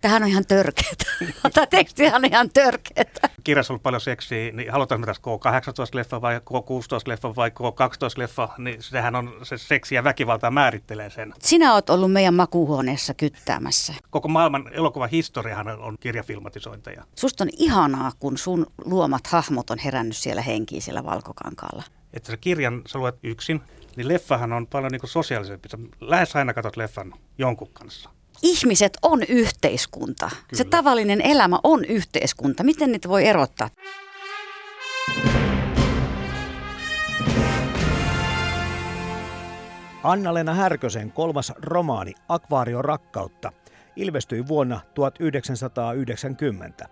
Tämähän on ihan törkeetä. Tämä tekstihän on ihan törkeetä. Kirjassa on paljon seksiä, niin halutaan me tässä K-18-leffa vai K-16-leffa vai K-12-leffa, niin sehän on se seksi ja väkivaltaa määrittelee sen. Sinä oot ollut meidän makuuhuoneessa kyttäämässä. Koko maailman elokuvahistoriahan on kirjafilmatisointeja. Susta on ihanaa, kun sun luomat hahmot on herännyt siellä henkiin siellä valkokankaalla. Että se kirjan sä luet yksin, niin leffahan on paljon niin kuin sosiaalisempi. Lähes aina katsot leffan jonkun kanssa. Ihmiset on yhteiskunta. Kyllä. Se tavallinen elämä on yhteiskunta. Miten niitä voi erottaa? Anna-Leena Härkösen kolmas romaani Akvaariorakkautta ilmestyi vuonna 1990.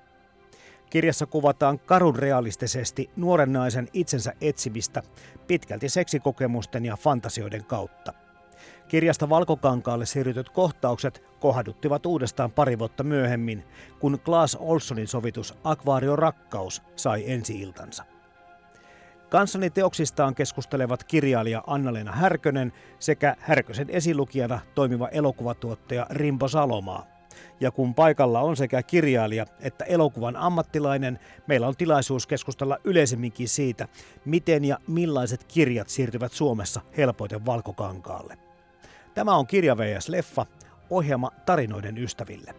Kirjassa kuvataan karun realistisesti nuoren naisen itsensä etsimistä pitkälti seksikokemusten ja fantasioiden kautta. Kirjasta valkokankaalle siirrytyt kohtaukset kohduttivat uudestaan pari vuotta myöhemmin, kun Claes Olssonin sovitus Akvaariorakkaus sai ensi-iltansa. Kanssani teoksistaan keskustelevat kirjailija Anna-Leena Härkönen sekä Härkösen esilukijana toimiva elokuvatuottaja Rimbo Salomaa. Ja kun paikalla on sekä kirjailija että elokuvan ammattilainen, meillä on tilaisuus keskustella yleisemminkin siitä, miten ja millaiset kirjat siirtyvät Suomessa helpoiten valkokankaalle. Tämä on Kirja vs. Leffa, ohjelma tarinoiden ystäville.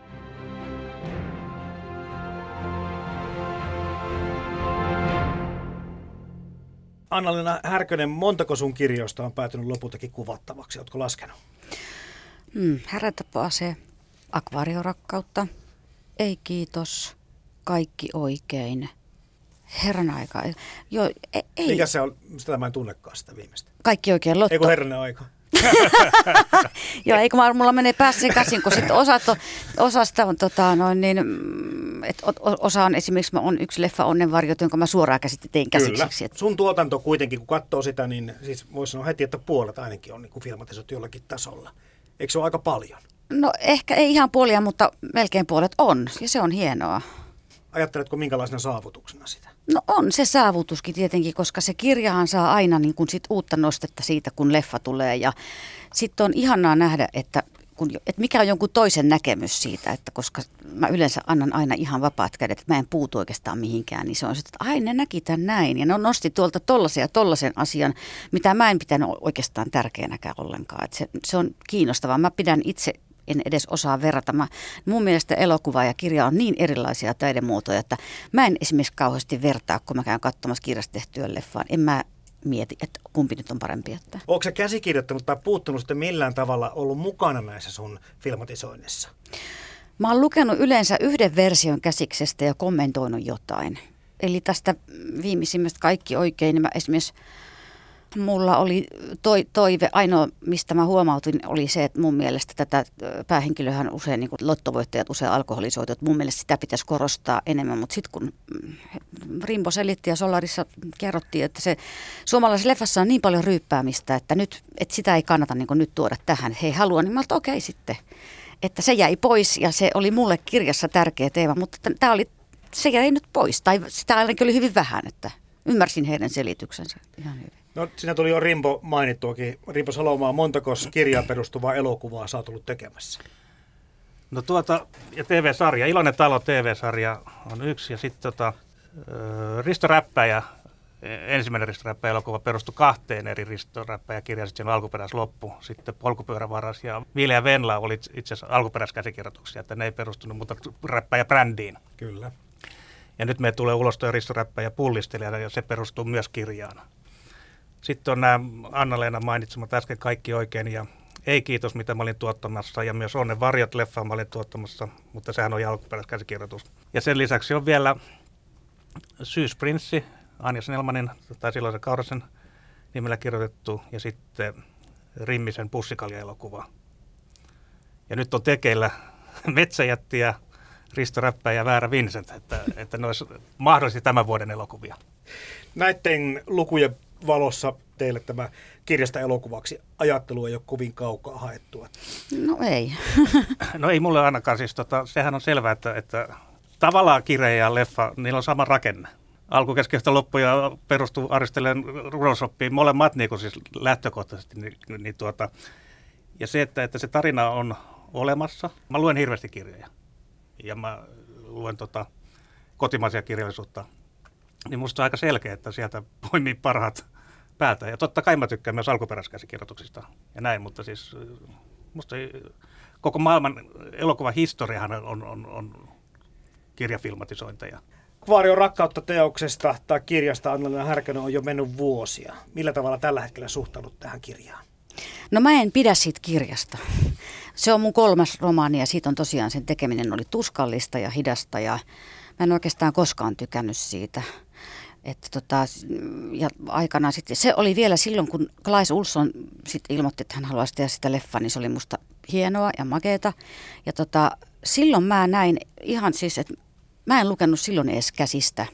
Anna-Leena Härkönen, montako sun kirjoista on päätynyt lopultakin kuvattavaksi? Ootko laskenut? Härän tappo-ase, Akvaariorakkautta, Ei kiitos, Kaikki oikein, Herran aika. Joo, ei. Mikä se on? Sitä mä en tunnekaan sitä viimeistä. Kaikki oikein lotto. Eiku herranen aika. Joo, eikö mulla menee päässä käsin, kun sitten osa on esimerkiksi on yksi leffa Onnen varjot, jonka mä suoraan käsitte tein käsikseksi. Kyllä. Sun tuotanto kuitenkin, kun katsoo sitä, niin siis voisi sanoa heti, että puolet ainakin on niin filmatisot jollakin tasolla. Eikö se ole aika paljon? No ehkä ei ihan puolia, mutta melkein puolet on ja se on hienoa. Ajatteletko minkälaisena saavutuksena sitä? No on se saavutuskin tietenkin, koska se kirjahan saa aina niin kuin sit uutta nostetta siitä, kun leffa tulee. Ja sitten on ihanaa nähdä, että mikä on jonkun toisen näkemys siitä, että koska mä yleensä annan aina ihan vapaat kädet, että mä en puutu oikeastaan mihinkään, niin se on sitten, että ai ne näki tämän näin. Ja ne nosti tuolta tollaisen asian, mitä mä en pitänyt oikeastaan tärkeänäkään ollenkaan. Et se on kiinnostavaa. Mä pidän itse... En edes osaa verrata. Mun mielestä elokuva ja kirja on niin erilaisia taidemuotoja, että mä en esimerkiksi kauheasti vertaa, kun mä käyn katsomassa kirjasta tehtyä leffaan. En mä mieti, että kumpi nyt on parempi. Että. Ootko sä käsikirjoittanut tai puuttunut sitten millään tavalla ollut mukana näissä sun filmatisoinnissa? Mä oon lukenut yleensä yhden version käsiksestä ja kommentoinut jotain. Eli tästä viimeisimmästä Kaikki oikein, niin mä esimerkiksi... Mulla oli toive, ainoa mistä mä huomautin oli se, että mun mielestä tätä päähenkilöhän usein, niin kuin lottovoittajat usein alkoholisoitu, että mun mielestä sitä pitäisi korostaa enemmän. Mutta sitten kun Rimbo selitti ja Solarissa kerrottiin, että se suomalaisessa leffassa on niin paljon ryyppäämistä, että, nyt, että sitä ei kannata niin kuin nyt tuoda tähän. Hei halua, niin mä olin, okei sitten. Että se jäi pois ja se oli mulle kirjassa tärkeä teema, mutta se jäi nyt pois. Tai sitä ainakin oli hyvin vähän, että ymmärsin heidän selityksensä ihan hyvin. No sinä tuli jo Rimbo mainittuakin. Rimbo Salomaa, montakos kirjaan perustuvaa elokuvaa sä oot ollut tekemässä? No ja TV-sarja, Ilonen talo TV-sarja on yksi. Ja sitten Risto Räppäjä, ensimmäinen Risto Räppäjä elokuva perustui kahteen eri Risto Räppäjä kirjaan. Sitten on alkuperäisloppu, sitten Polkupyörävaras ja Miile ja Venla oli itse asiassa alkuperäiskäsikirjoituksia, että ne ei perustunut muuta Räppäjä-brändiin. Kyllä. Ja nyt me tulee ulos tuo Risto Räppäjä pullistelijana ja se perustuu myös kirjaan. Sitten on nämä Anna-Leena mainitsemat äsken Kaikki oikein ja Ei kiitos, mitä mä olin tuottamassa ja myös Onnen varjot leffaa mä olin tuottamassa, mutta sehän on alkuperäiskäsikirjoitus. Ja sen lisäksi on vielä Syysprinssi, Anja Snellmanin tai silloisen Kaurasen nimellä kirjoitettu ja sitten Rimmisen Pussikalja-elokuva. Ja nyt on tekeillä Metsäjätti ja Risto Räppä ja Väärä Vincent, että ne olisi mahdollisesti tämän vuoden elokuvia. Näiden lukujen valossa teille tämä kirjasta elokuvaksi ajattelu ei ole kovin kaukaa haettua. No ei. No ei mulle ainakaan. Siis sehän on selvää, että tavallaan kirja ja leffa, niillä on sama rakenne. Alku, keski ja loppu ja perustuu Aristoteleen runosoppiin molemmat niin kuin siis lähtökohtaisesti. Ja se, että se tarina on olemassa. Mä luen hirveästi kirjoja ja mä luen kotimaisia kirjallisuutta. Niin musta on aika selkeä, että sieltä poimii parhaat päältä. Ja totta kai mä tykkään myös alkuperäiskäsikirjoituksista ja näin, mutta siis musta koko maailman elokuvahistoriahan on kirjafilmatisointeja. Akvaariorakkautta teoksesta tai kirjasta Anna-Leena Härkönen on jo mennyt vuosia. Millä tavalla tällä hetkellä suhtaudut tähän kirjaan? No mä en pidä siitä kirjasta. Se on mun kolmas romaani ja siitä on tosiaan sen tekeminen oli tuskallista ja hidasta ja mä en oikeastaan koskaan tykännyt siitä. Että ja aikanaan sitten, se oli vielä silloin, kun Claes Olsson sitten ilmoitti, että hän haluaisi tehdä sitä leffaa, niin se oli musta hienoa ja makeeta. Ja silloin mä näin ihan siis, että mä en lukenut silloin edes käsistä.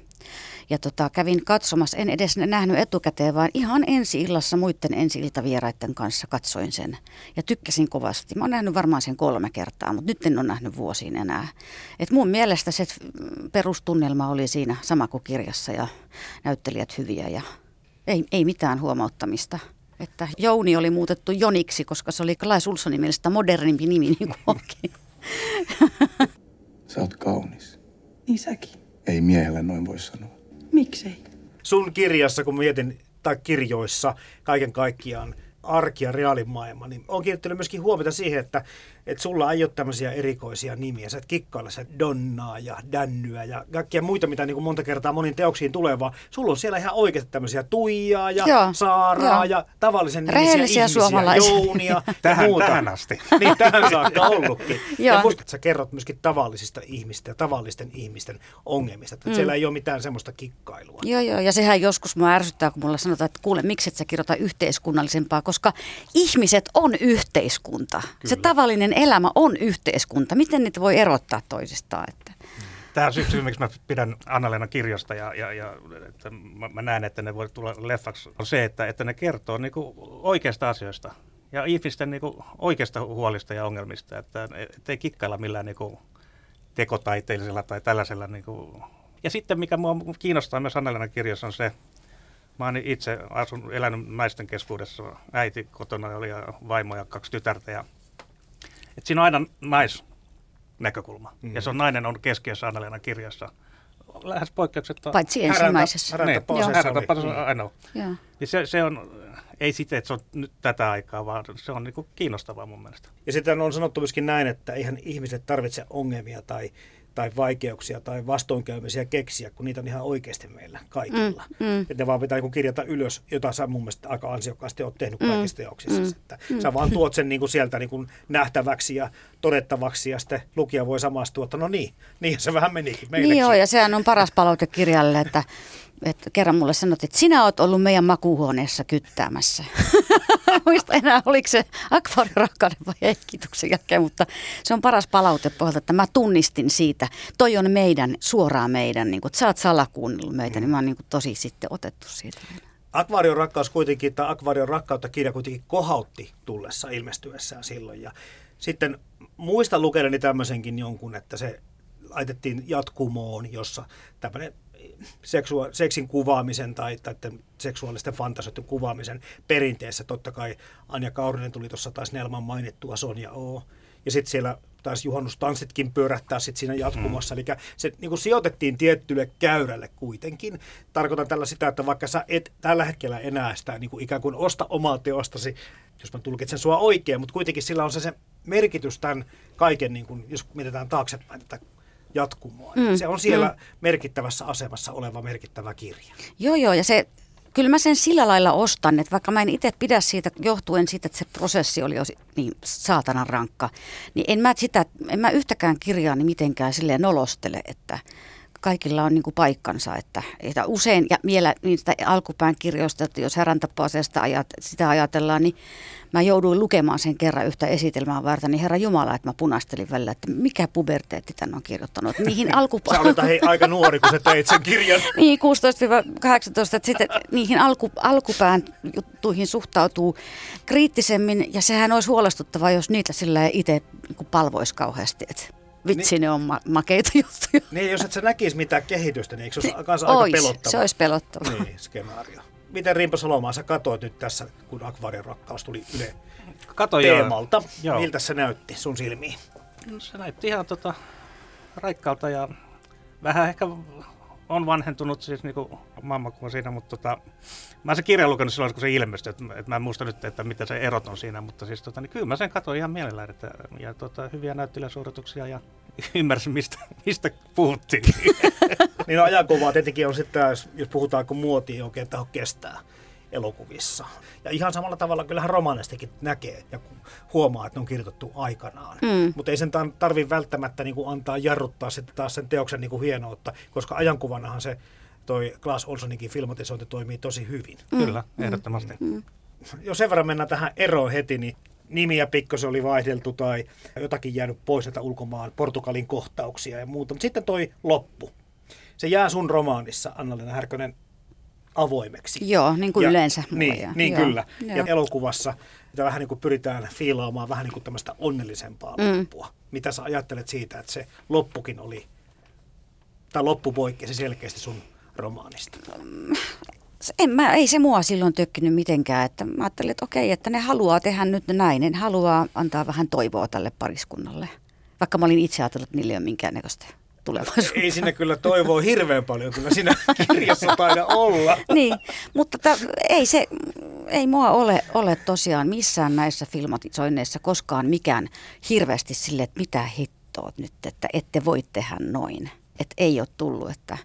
Ja kävin katsomassa, en edes nähnyt etukäteen, vaan ihan ensi illassa muiden ensi iltavieraiden kanssa katsoin sen. Ja tykkäsin kovasti. Mä oon nähnyt varmaan sen 3 kertaa, mutta nyt en ole nähnyt vuosiin enää. Et mun mielestä se perustunnelma oli siinä sama kuin kirjassa ja näyttelijät hyviä ja ei mitään huomauttamista. Että Jouni oli muutettu Joniksi, koska se oli Claes Olssonin mielestä modernimpi nimi niin kuin onkin. Sä oot kaunis. Niin säkin. Ei miehelle noin voi sanoa. Miksei? Sun kirjassa, kun mietin, tai kirjoissa kaiken kaikkiaan arki- ja reaalimaailma, niin on kiinnittänyt myöskin huomiota siihen, että sulla ei ole tämmöisiä erikoisia nimiä. Sä et kikkailla sä donnaa ja dännyä ja kaikkia muita, mitä niin kuin monta kertaa moniin teoksiin tulee, vaan sulla on siellä ihan oikeasti tämmöisiä Tuijaa ja joo, Saaraa ja tavallisen nimisiä rehellisiä ihmisiä, Jounia ja muuta. Tähän asti. Niin, tähän saakka ollutkin. Ja musta, että sä kerrot myöskin tavallisista ihmistä ja tavallisten ihmisten ongelmista, että siellä ei ole mitään semmoista kikkailua. Joo, ja sehän joskus mua ärsyttää, kun mulla sanotaan, että kuule, mikset sä kirjoita yhteiskunnallisempaa, koska ihmiset on yhteiskunta. Kyllä. Se tavallinen elämä on yhteiskunta. Miten niitä voi erottaa toisistaan? Tämä on yksi syy, miksi mä pidän Anna-Leenan kirjasta ja että mä näen, että ne voi tulla leffaksi, on se, että ne kertoo niinku oikeista asioista ja ihmisten niinku oikeista huolista ja ongelmista. Että ei kikkailla millään niinku tekotaiteellisella tai tällaisella. Niinku. Ja sitten mikä mua kiinnostaa myös Anna-Leenan kirjassa on se, mä oon itse elänyt naisten keskuudessa, äiti kotona oli ja vaimo ja 2 tytärtä. Ja, et siinä on aina naisnäkökulma. Mm-hmm. Ja se on nainen on keskiössä Anna-Leenan kirjassa. Lähes poikkeuksetta. Paitsi ensimmäisessä. Härän tappo-ase. Se on, ei sitä, että se on nyt tätä aikaa, vaan se on niinku kiinnostavaa mun mielestä. Ja sitä on sanottu myöskin näin, että eihän ihmiset tarvitse ongelmia tai vaikeuksia tai vastoinkäymisiä keksiä, kun niitä on ihan oikeasti meillä kaikilla. Että ne vaan pitää kirjata ylös, jota sä mun mielestä aika ansiokkaasti oot tehnyt kaikissa teoksissa. Sä vaan tuot sen sieltä nähtäväksi ja todettavaksi ja sitten lukija voi samastua, että no niin se vähän menikin meillekin. Niin joo, ja sehän on paras palaute kirjalle, että kerran mulle sanottiin, että sinä oot ollut meidän makuuhuoneessa kyttäämässä. Muista enää, oliko se Akvaariorakkauden vai Ei kiitoksen jälkeen, mutta se on paras palaute pohjalta, että mä tunnistin siitä. Toi on meidän, suoraan meidän, niin kun sä oot salakuunnellut meitä, niin mä oon niin kun tosi sitten otettu siitä. Akvaariorakkaus kuitenkin, tai Akvaariorakkautta kirja kuitenkin kohautti tullessa ilmestyessään silloin. Ja sitten muista lukeneeni tämmöisenkin jonkun, että se laitettiin jatkumoon, jossa tämmöinen seksin kuvaamisen tai seksuaalisten fantasioiden kuvaamisen perinteessä. Totta kai Anja Kauranen tuli tuossa taas Snellman mainittua, Sonja O. Ja sitten siellä taas juhannustanssitkin pyörähtää sitten siinä jatkumossa. Eli se niin kuin sijoitettiin tiettylle käyrälle kuitenkin. Tarkoitan tällä sitä, että vaikka sä et tällä hetkellä enää sitä niin kuin ikään kuin osta omaa teostasi, jos mä tulkitsen sua oikein, mutta kuitenkin sillä on se merkitys tämän kaiken, niin kuin, jos mietitään taaksepäin tätä jatkumoa. Se on siellä merkittävässä asemassa oleva merkittävä kirja. Joo, ja se, kyllä mä sen sillä lailla ostan, että vaikka mä en itse pidä siitä, johtuen siitä, että se prosessi oli niin saatanan rankka, niin en mä yhtäkään kirjaani mitenkään silleen nolostele, että kaikilla on niin kuin paikkansa. Että usein, ja vielä niistä alkupään kirjoista, että jos Härän tappo-asesta sitä ajatellaan, niin mä jouduin lukemaan sen kerran yhtä esitelmää varten, niin herra jumala, että mä punastelin välillä, että mikä puberteetti tän on kirjoittanut. Niihin sä olet aika nuori, kun sä teit sen kirjan. Niin, 16-18, että sitten niihin alkupään juttuihin suhtautuu kriittisemmin, ja sehän olisi huolestuttavaa, jos niitä sillä ei itse niin palvoisi kauheasti, että vitsi, niin, ne on makeita juttuja. Niin, jos et sä näkisi mitään kehitystä, niin eikö se olisi kanssa aika pelottavaa? Se olisi pelottavaa. Niin, skenaario. Miten Rimbo Salomaa sä katsoit nyt tässä, kun Akvaariorakkaus tuli Yle teemalta? Joo. Miltä se näytti sun silmiin? No, se näytti ihan raikkaalta ja vähän ehkä on vanhentunut siis niinku mammakuva siinä, mutta mä sen kirjan lukenut silloin, kun se ilmestyi, että mä en muista nyt, että mitä se erot on siinä, mutta siis niin kyllä mä sen katsoin ihan mielellään, että ja hyviä näyttelijäsuorituksia ja ymmärsin, mistä puhuttiin. Niin no, ajankuvaa tietenkin on sitten, jos puhutaan kun muotia oikein taho kestää elokuvissa. Ja ihan samalla tavalla kyllähän romaanistakin näkee ja huomaa, että ne on kirjoitettu aikanaan. Mm. Mutta ei sen tarvitse välttämättä niin kuin antaa jarruttaa sitten taas sen teoksen niin kuin hienoutta, koska ajankuvanahan se toi Claes Olssoninkin filmatisointi toimii tosi hyvin. Kyllä, ehdottomasti. Jos sen verran mennään tähän eroon heti, niin nimiä pikkasen oli vaihdeltu tai jotakin jäänyt pois näitä ulkomaan Portugalin kohtauksia ja muuta. Mutta sitten toi loppu. Se jää sun romaanissa, Anna-Leena Härkönen, avoimeksi. Joo, niin kuin ja, yleensä. Niin joo, kyllä. Joo. Ja elokuvassa että vähän niin kuin pyritään fiilaamaan vähän niin kuin tämmöistä onnellisempaa loppua. Mitä sä ajattelet siitä, että se loppukin oli, tai loppu poikkesi selkeästi sun romaanista? Ei se mua silloin tökkinyt mitenkään. Että mä ajattelin, että okei, että ne haluaa tehdä nyt näin. Ne haluaa antaa vähän toivoa tälle pariskunnalle. Vaikka mä olin itse ajatellut, että niillä ei ole minkäännäköistä. Ei sinne kyllä toivoa hirveän paljon, kyllä siinä kirjassa taida olla. Niin, mutta ei mua ole tosiaan missään näissä filmatisoinneissa koskaan mikään hirveästi sille, että mitä hittoa nyt, että ette voi tehdä noin. Että ei ole tullut, että...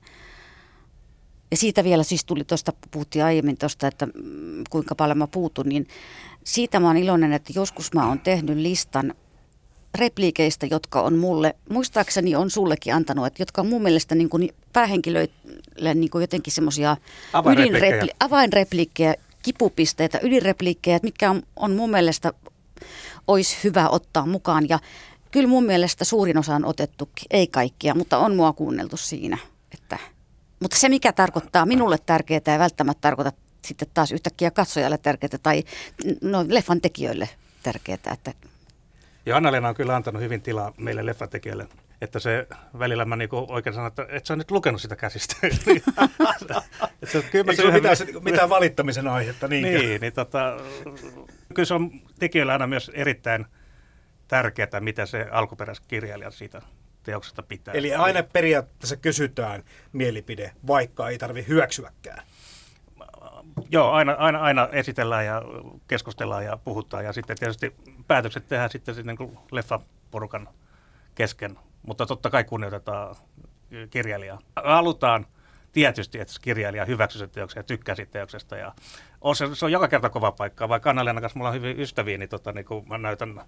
Ja siitä vielä siis tuli tuosta, puhuttiin aiemmin tuosta, että kuinka paljon mä puutun, niin siitä mä oon iloinen, että joskus mä oon tehnyt listan repliikeistä, jotka on mulle, muistaakseni on sullekin antanut, että jotka on mun mielestä niin kuin päähenkilöille niin kuin jotenkin semmoisia avainrepliikkejä, kipupisteitä, ydinrepliikkejä, mitkä on mun mielestä olisi hyvä ottaa mukaan. Ja kyllä mun mielestä suurin osa on otettukin, ei kaikkia, mutta on mua kuunneltu siinä. Mutta se mikä tarkoittaa minulle tärkeää ei välttämättä tarkoita sitten taas yhtäkkiä katsojalle tärkeää tai leffan tekijöille tärkeää, että... Ja Anna-Leena on kyllä antanut hyvin tilaa meille leffatekijöille, että se välillä mä niinku oikein sanon, että et sä nyt lukenut sitä käsistä. Eikö se ole mitään valittamisen aihetta? Niin kyllä se on tekijöillä aina myös erittäin tärkeää, mitä se alkuperäiskirjailija siitä teoksesta pitää. Eli aina periaatteessa kysytään mielipide, vaikka ei tarvitse hyväksyäkään. Joo, aina esitellään ja keskustellaan ja puhutaan ja sitten tietysti päätökset tehdään sitten kun leffaporukan kesken, mutta totta kai kunnioitetaan kirjailijaa. Halutaan tietysti, että kirjailija hyväksyisi teoksia ja tykkäisi teoksesta ja se on joka kerta kova paikka, vaikka Anna-Leena kanssa mulla on hyvin ystäviä, niin, niin mä näytän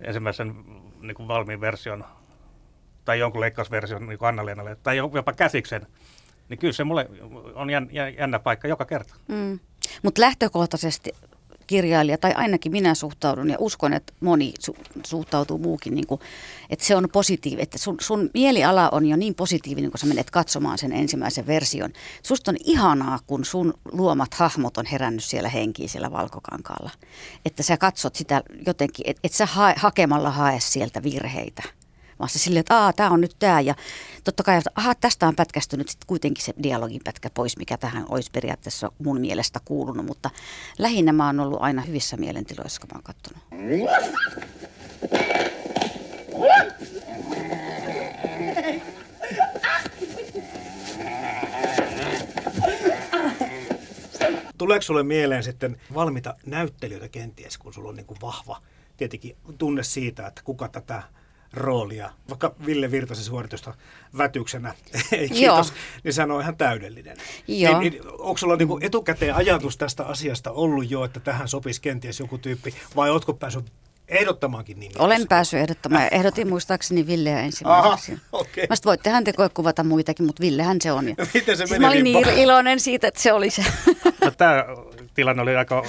ensimmäisen niin valmiin version tai jonkun leikkausversion niin Anna-Leenalle tai jopa käsiksen. Niin kyllä se mulle on jännä paikka joka kerta. Mutta lähtökohtaisesti kirjailija, tai ainakin minä suhtaudun, ja uskon, että moni suhtautuu muukin, niin kuin, että se on positiivinen. Että sun mieliala on jo niin positiivinen, kun sä menet katsomaan sen ensimmäisen version. Susta on ihanaa, kun sun luomat hahmot on herännyt siellä henkiin siellä valkokankaalla. Että sä katsot sitä jotenkin, että et sä hakemalla hae sieltä virheitä. Vaan se silleen, että tämä on nyt tämä ja totta kai, että tästä on pätkästynyt sitten kuitenkin se dialogin pätkä pois, mikä tähän olisi periaatteessa mun mielestä kuulunut, mutta lähinnä mä oon ollut aina hyvissä mielentiloissa, kun mä oon kattonut. Tuleeko sulle mieleen sitten valmiita näyttelijöitä kenties, kun sulla on niin kuin vahva tietenkin tunne siitä, että kuka tätä roolia, vaikka Ville Virtasen suoritusta vätyksenä, ei kiitos, niin sehän on ihan täydellinen. Onko sulla niinku etukäteen ajatus tästä asiasta ollut jo, että tähän sopisi kenties joku tyyppi, vai ootko päässyt ehdottamaankin nimiä. Olen päässyt ehdottamaan. Ehdotin muistaakseni Villeä ensimmäiseksi. Aha, okay. Mä sit voitte häntä kuvata muitakin, mutta Villehän se on. Ja miten se meni? Mä olin niin iloinen siitä, että se oli se. No, tämä tilanne oli aika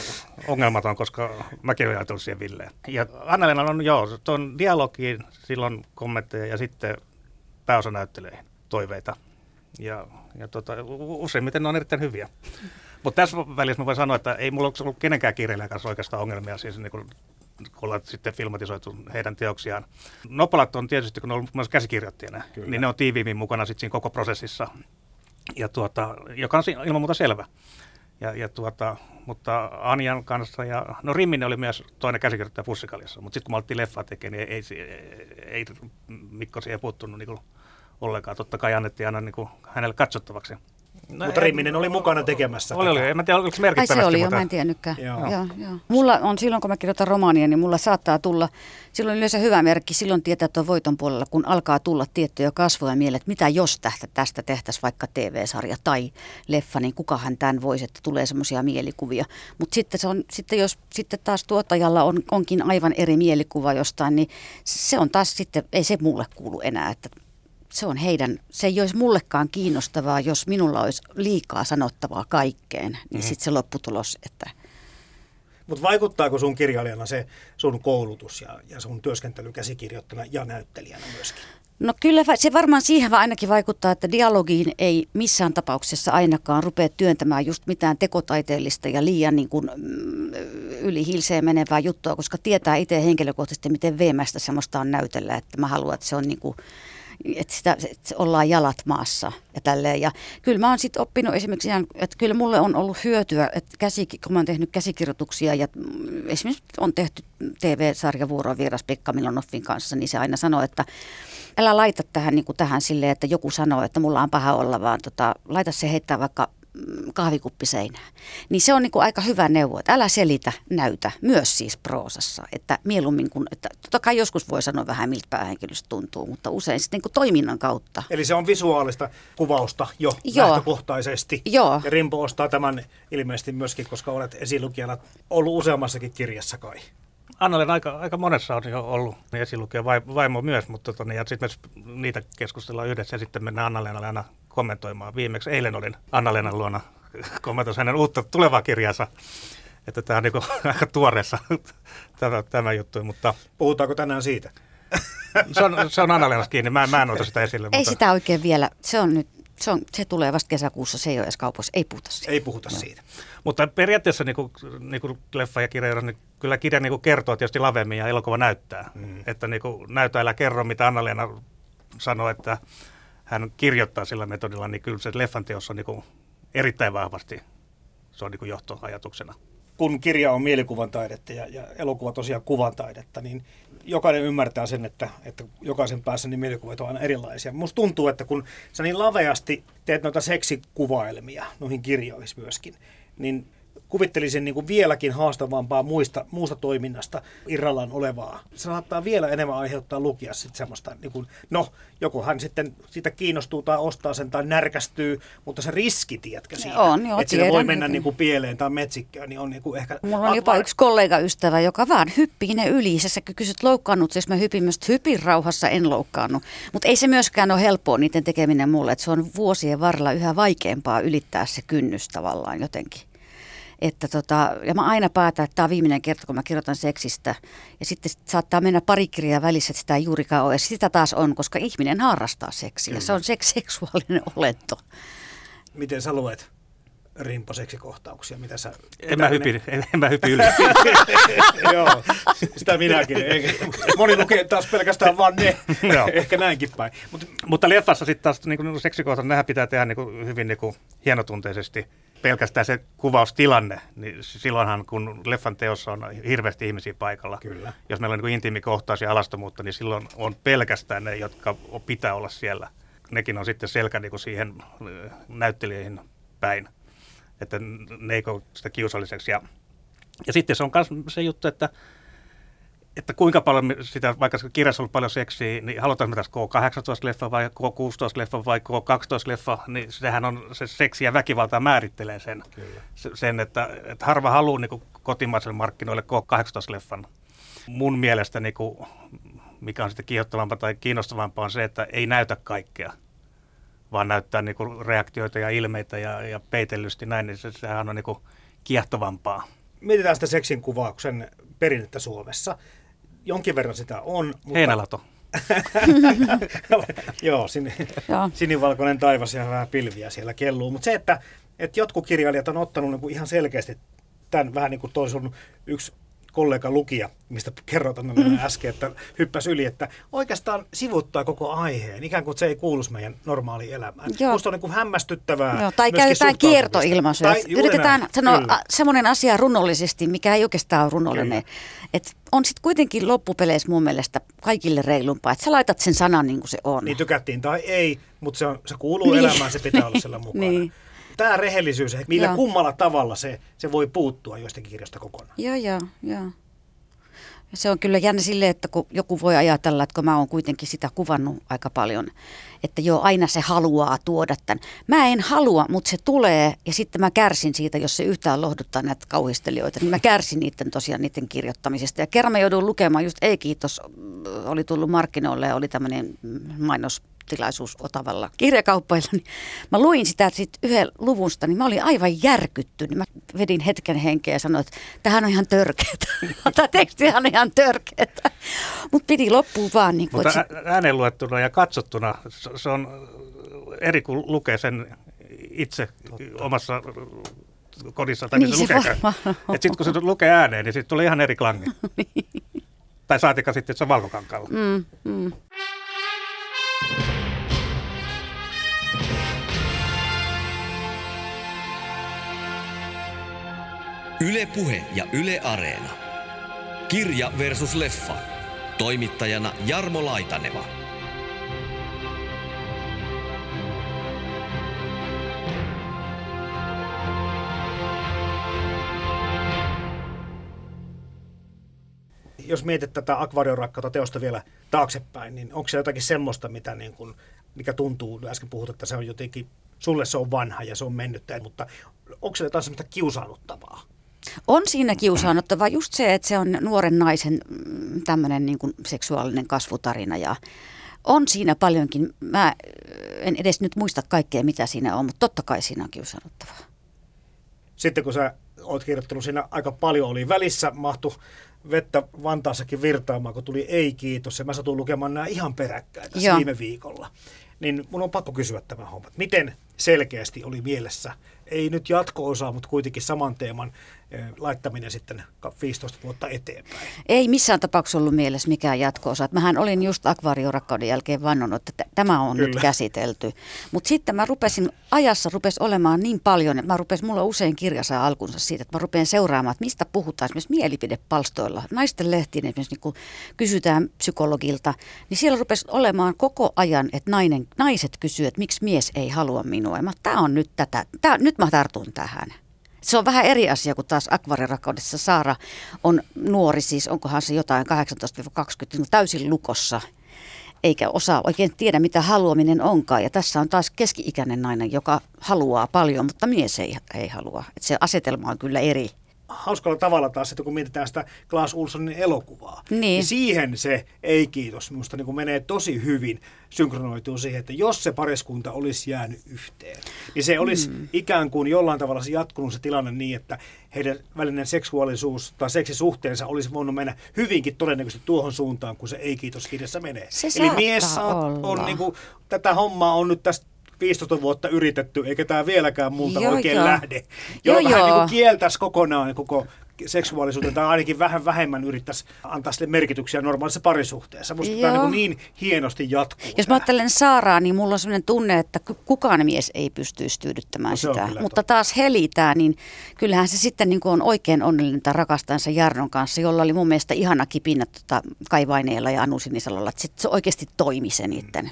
ongelmaton, koska mäkin olen ajatellut siihen Villeä. Ja Anna-Leena on tuon dialogiin, silloin kommentteja ja sitten pääosanäyttelijöihin toiveita. Ja useimmiten ne on erittäin hyviä. Mutta tässä välissä mä voin sanoa, että ei mulla ole ollut kenenkään kirjailijan kanssa oikeastaan ongelmia, siis niin kun ollaan sitten filmatisoitu heidän teoksiaan. Nopolat on tietysti, kun ne on ollut myös käsikirjoittajana, niin ne on tiiviimmin mukana sitten siinä koko prosessissa, ja joka on ilman muuta selvä. Mutta Anjan kanssa, Rimminen oli myös toinen käsikirjoittaja Pussikaljassa, mutta sitten kun me alettiin leffaa tekemään, niin ei Mikko siihen puuttunut niin ollenkaan. Totta kai annettiin aina niin hänelle katsottavaksi. No, mutta Rimminen oli mukana tekemässä. Oli. En mä tiedä, oliko se merkittävästi. Ai se oli, mä en tiennytkään. Joo. Mulla on silloin, kun mä kirjoitan romaania, niin mulla saattaa tulla, silloin yleensä hyvä merkki, silloin tietää tuon voiton puolella, kun alkaa tulla tiettyjä kasvoja mieleen, että mitä jos tästä tehtäisiin vaikka TV-sarja tai leffa, niin kukahan tämän voisi, että tulee semmoisia mielikuvia. Mutta sitten jos sitten taas tuottajalla onkin aivan eri mielikuva jostain, niin se on taas sitten, ei se mulle kuulu enää, että se on heidän, se ei olisi mullekaan kiinnostavaa, jos minulla olisi liikaa sanottavaa kaikkeen, niin sitten se lopputulos, että... Mutta vaikuttaako sun kirjailijana se sun koulutus ja sun työskentely käsikirjoittajana ja näyttelijänä myöskin? No kyllä se varmaan siihen ainakin vaikuttaa, että dialogiin ei missään tapauksessa ainakaan rupea työntämään just mitään tekotaiteellista ja liian niin kuin yli hilseen menevää juttua, koska tietää itse henkilökohtaisesti, miten veemästä semmoista on näytellä, että mä haluan, että se on niin kuin... Että ollaan jalat maassa ja tälleen. Ja kyllä mä oon sitten oppinut esimerkiksi ihan, että kyllä mulle on ollut hyötyä, että kun mä oon tehnyt käsikirjoituksia ja esimerkiksi on tehty TV-sarja Vuorovieras Pekka Milonoffin kanssa, niin se aina sanoo, että älä laita tähän, niin kuin tähän silleen, että joku sanoo, että mulla on paha olla, vaan laita se heittää vaikka kahvikuppi seinään. Niin se on niin kuin aika hyvä neuvo, että älä selitä, näytä, myös siis proosassa. Että mieluummin kun, että totta kai joskus voi sanoa vähän miltä päähenkilöstä tuntuu, mutta usein sitten niin kuin toiminnan kautta. Eli se on visuaalista kuvausta jo lähtökohtaisesti. Joo. Ja Rimbo ostaa tämän ilmeisesti myöskin, koska olet esilukijana ollut useammassakin kirjassa kai. Anna-Leena aika monessa on jo ollut esilukija, vaimo myös, mutta ja sitten niitä keskustellaan yhdessä ja sitten mennään Anna-Leenalle aina kommentoimaan. Viimeksi eilen olin Anna-Leenan luona kommentoissa hänen uutta tulevaa kirjansa, että tämä on niin kuin aika tuoreessa tämä juttu. Mutta... Puhutaanko tänään siitä? Se on Anna-Leenassa kiinni, mä en ota sitä esille. Ei mutta... sitä oikein vielä, se on nyt. Se tulee vasta kesäkuussa, se ei ole edes kaupassa, ei puhuta siitä. Ei puhuta siitä. Mutta periaatteessa niin kuin leffa ja kirja, niin kyllä kirja niin kuin kertoo tietysti lavemmin ja elokuva näyttää. Että niin kuin näytä älä kerro, mitä Anna-Leena sanoi, että hän kirjoittaa sillä metodilla, niin kyllä se leffan teossa on niin kuin erittäin vahvasti, se on niin kuin johtoajatuksena. Kun kirja on mielikuvan taidetta ja elokuva tosiaan kuvan taidetta, niin jokainen ymmärtää sen, että jokaisen päässä niin mielikuvat on aina erilaisia. Musta tuntuu, että kun sä niin laveasti teet noita seksikuvailmia noihin kirjoihin myöskin, niin kuvittelisin niin kuin vieläkin haastavampaa muusta toiminnasta irrallaan olevaa. Se saattaa vielä enemmän aiheuttaa lukia sitten semmoista, niin kuin, no joku hän sitten siitä kiinnostuu tai ostaa sen tai närkästyy, mutta se riski, tiedätkö siinä, että sille voi mennä niin kuin pieleen tai metsikköön, niin on niin kuin ehkä... Mulla on jopa yksi kollegaystävä, joka vaan hyppii ne yli. Sä kysyt loukkaannut, siis mä hypin myös hypin rauhassa, en loukkaannut. Mutta ei se myöskään ole helppoa niiden tekeminen mulle, että se on vuosien varrella yhä vaikeampaa ylittää se kynnys tavallaan jotenkin. Että ja mä aina päätän, että tämä on viimeinen kerta, kun mä kirjoitan seksistä. Ja sitten saattaa mennä pari kirjaa välissä, että sitä ei juurikaan ole. Ja sitä taas on, koska ihminen harrastaa seksiä. Kyllä. Se on seksuaalinen olento. Miten sä luet Rimpo-seksikohtauksia? Mitä sä... En mä hypi yli. Joo, sitä minäkin. Moni lukee taas pelkästään vaan ne. Ehkä näinkin päin. Mutta leffassa sitten taas niin seksikohtaan, nehän pitää tehdä niin hyvin niin hienotunteisesti. Pelkästään se kuvaustilanne, niin silloinhan kun leffan teossa on hirveästi ihmisiä paikalla. Kyllä. Jos meillä on niin intiimikohtaus ja alastomuutta, niin silloin on pelkästään ne, jotka pitää olla siellä. Nekin on sitten selkä niin kuin siihen näyttelijöihin päin, että ne ei koe sitä kiusalliseksi. Ja sitten se on myös se juttu, että kuinka paljon sitä, vaikka kirjassa on ollut paljon seksiä, niin halutaan me tässä K-18-leffa vai K-16-leffa vai K-12-leffa, niin sehän on se seksi ja väkivalta määrittelee sen, että harva haluaa niin kotimaiselle markkinoille K-18-leffan. Mun mielestä, mikä on sitten kiihottavampaa tai kiinnostavampaa, on se, että ei näytä kaikkea, vaan näyttää reaktioita ja ilmeitä ja peitellysti näin, niin sehän on kiehtovampaa. Mietitään sitä seksin kuvauksen perinnettä Suomessa. Jonkin verran sitä on. Mutta... Heinälato. Joo, sinivalkoinen taivas ja vähän pilviä siellä kelluu. Mutta se, että jotkut kirjailijat on ottanut ihan selkeästi tämän, vähän niin kuin toi sun yksi kollega lukija, mistä kerrotaan äsken, että hyppäsi yli, että oikeastaan sivuttaa koko aiheen, ikään kuin se ei kuuluisi meidän normaaliin elämään. Joo. Musta on niin kuin hämmästyttävää. Joo, tai käytetään kiertoilmaisuja. Yritetään sanoa semmoinen asia runollisesti, mikä ei oikeastaan ole runollinen. Et on sitten kuitenkin loppupeleissä mun mielestä kaikille reilumpaa, että sä laitat sen sanan niin kuin se on. Niin tykättiin tai ei, mutta se kuuluu elämään, se pitää olla siellä mukana. Niin. Tämä rehellisyys, millä kummalla tavalla se voi puuttua joistakin kirjasta kokonaan. Joo. Se on kyllä jännä silleen, että kun joku voi ajatella, että kun mä oon kuitenkin sitä kuvannut aika paljon, että joo, aina se haluaa tuoda tämän. Mä en halua, mutta se tulee ja sitten mä kärsin siitä, jos se yhtään lohduttaa näitä kauhistelijoita, niin mä kärsin niiden kirjoittamisesta. Ja kerran mä jouduin lukemaan just Ei kiitos, oli tullut markkinoille ja oli tämmöinen mainostilaisuus Otavalla kirjakauppailla, niin mä luin sitä sitten yhden luvusta, niin mä olin aivan järkyttynyt. Mä vedin hetken henkeä ja sanoin, että tämähän on ihan törkeetä. Tämä tekstihän on ihan törkeetä. Mutta piti loppuun vaan. Niin mutta äänen luettuna ja katsottuna se on eri kuin lukee sen itse omassa kodissa. Tai niin se sitten kun se lukee ääneen, niin siitä tulee ihan eri klangi. Niin. Tai saatika sitten, että se on valkokankaalla. Yle Puhe ja Yle Areena. Kirja versus leffa. Toimittajana Jarmo Laitaneva. Jos mietit tätä Akvaariorakkautta teosta vielä taaksepäin, niin onko se jotakin semmoista, mitä mikä tuntuu, äsken puhut, että se on jotenkin, sulle se on vanha ja se on mennyttä, mutta onko se jotain semmoista kiusaannuttavaa? On siinä kiusaanottavaa just se, että se on nuoren naisen tämmöinen seksuaalinen kasvutarina ja on siinä paljonkin. Mä en edes nyt muista kaikkea, mitä siinä on, mutta totta kai siinä on kiusaanottavaa. Sitten kun sä oot kirjoittanut, siinä aika paljon oli välissä, mahtui vettä Vantaassakin virtaamaan, kun tuli Ei kiitos ja mä satun lukemaan nämä ihan peräkkäin tässä viime viikolla. Niin mun on pakko kysyä tämä homma. Miten selkeästi oli mielessä, ei nyt jatko-osaa, mutta kuitenkin saman teeman laittaminen sitten 15 vuotta eteenpäin? Ei missään tapauksessa ollut mielessä mikään jatko-osa. Mähän olin just Akvaariorakkauden jälkeen vannonut, että tämä on nyt käsitelty. Mutta sitten mä rupesin, ajassa rupesi olemaan niin paljon, että mulla usein kirja saa alkunsa siitä, että mä rupean seuraamaan, että mistä puhutaan esimerkiksi mielipidepalstoilla. Naisten lehtiin esimerkiksi, kun kysytään psykologilta, niin siellä rupesi olemaan koko ajan, että naiset kysyvät, että miksi mies ei halua minua. Tämä on nyt tätä. Nyt mä tartun tähän. Se on vähän eri asia kuin taas Akvaariorakkaudessa. Saara on nuori, siis onkohan se jotain 18-20, täysin lukossa, eikä osaa oikein tiedä, mitä haluaminen onkaan. Ja tässä on taas keski-ikäinen nainen, joka haluaa paljon, mutta mies ei halua. Et se asetelma on kyllä eri. Hauskalla tavalla taas, että kun mietitään sitä Claes Olssonin elokuvaa, niin siihen se Ei kiitos minusta menee tosi hyvin, synkronoituu siihen, että jos se pariskunta olisi jäänyt yhteen, niin se olisi ikään kuin jollain tavalla se jatkunut se tilanne niin, että heidän välinen seksuaalisuus tai seksisuhteensa olisi voinut mennä hyvinkin todennäköisesti tuohon suuntaan, kun se Ei kiitos kirjassa menee. Se eli mies on tätä hommaa on nyt tästä 15 vuotta yritetty, eikä tämä vieläkään multa oikein lähde. Vähän kieltäisi kokonaan koko seksuaalisuuden, tai ainakin vähän vähemmän yrittäisi antaa sille merkityksiä normaalissa parisuhteessa. Musta tämä niin hienosti jatkuu. Jos mä ajattelen Saaraa, niin mulla on sellainen tunne, että kukaan mies ei pystyisi tyydyttämään sitä. Mutta taas helitää, niin kyllähän se sitten on oikein onnellinen tai rakastajansa Jarnon kanssa, jolla oli mun mielestä ihana kipinä Kaivaineella ja Anu Sinisalolla. Sitten se oikeasti toimi se niiden.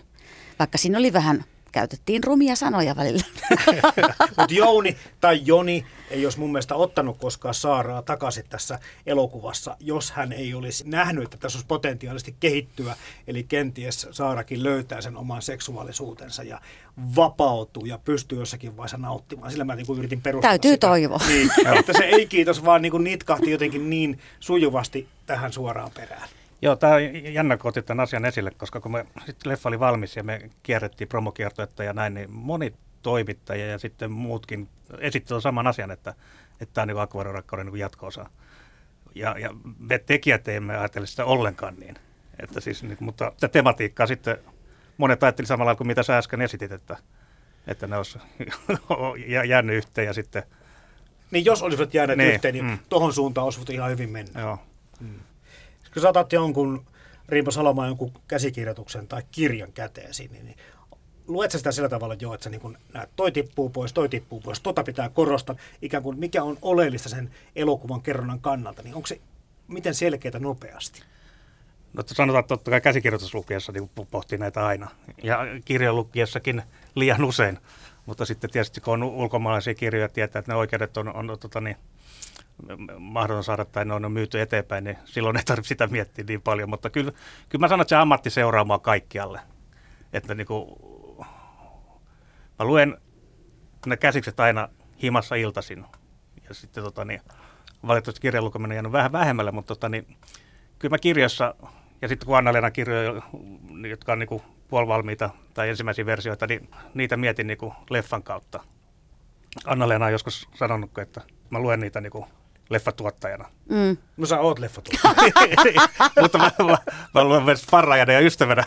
Vaikka siinä oli vähän käytettiin rumia sanoja välillä. Mutta Jouni tai Joni ei olisi mun mielestä ottanut koskaan Saaraa takaisin tässä elokuvassa, jos hän ei olisi nähnyt, että tässä olisi potentiaalisesti kehittyä. Eli kenties Saarakin löytää sen oman seksuaalisuutensa ja vapautuu ja pystyy jossakin vaiheessa nauttimaan. Sillä mä niin yritin perustaa täytyy sitä. Toivoa. Niin, että se ei kiitos, vaan niin nitkahti jotenkin niin sujuvasti tähän suoraan perään. Joo, tämä on jännä, kun otit tämän asian esille, koska kun me sitten leffa oli valmis ja me kierrettiin promokiertoetta ja näin, niin moni toimittaja ja sitten muutkin esittivät saman asian, että tämä on niin Akvaariorakkauden niin jatko-osa. Ja me tekijät emme ajatella sitä ollenkaan niin. Että siis, mutta sitä tematiikkaa sitten monet ajattelivat samalla lailla kuin mitä sä äsken esitit, että ne olisi jäänyt yhteen ja sitten... Niin jos olisivat jääneet yhteen, niin tuohon suuntaan olisivat ihan hyvin mennä. Joo. Mm. Kun sä otat jonkun Rimbo Salomaan jonkun käsikirjoituksen tai kirjan käteesi, niin luet sä sitä sillä tavalla, että, että sä niin näet, toi tippuu pois, tota pitää korostaa, ikään kuin mikä on oleellista sen elokuvan kerronnan kannalta, niin onko se miten selkeää nopeasti? No sanotaan, että totta kai käsikirjoituslukiessa niin pohtii näitä aina, ja kirjan lukiessakin liian usein, mutta sitten tietysti kun on ulkomaalaisia kirjoja, tietää, että ne oikeudet on mahdoton saada tai ne on myyty eteenpäin, niin silloin ei tarvitse sitä miettiä niin paljon, mutta kyllä mä sanon, että se ammatti seuraamaan kaikkialle. Että niin kuin, mä luen ne käsikset aina himassa iltaisin ja sitten valitettavasti kirjan lukeminen on jäänyt vähän vähemmälle, mutta kyllä mä kirjassa ja sitten kun Anna-Leena kirjoja, jotka on niin kuin puolivalmiita tai ensimmäisiä versioita, niin niitä mietin niin kuin leffan kautta. Anna-Leena on joskus sanonut, että mä luen niitä niinku leffatuottajana. Mm. No sä oot leffatuottajana. Mutta mä luen myös sparraajana ja ystävänä.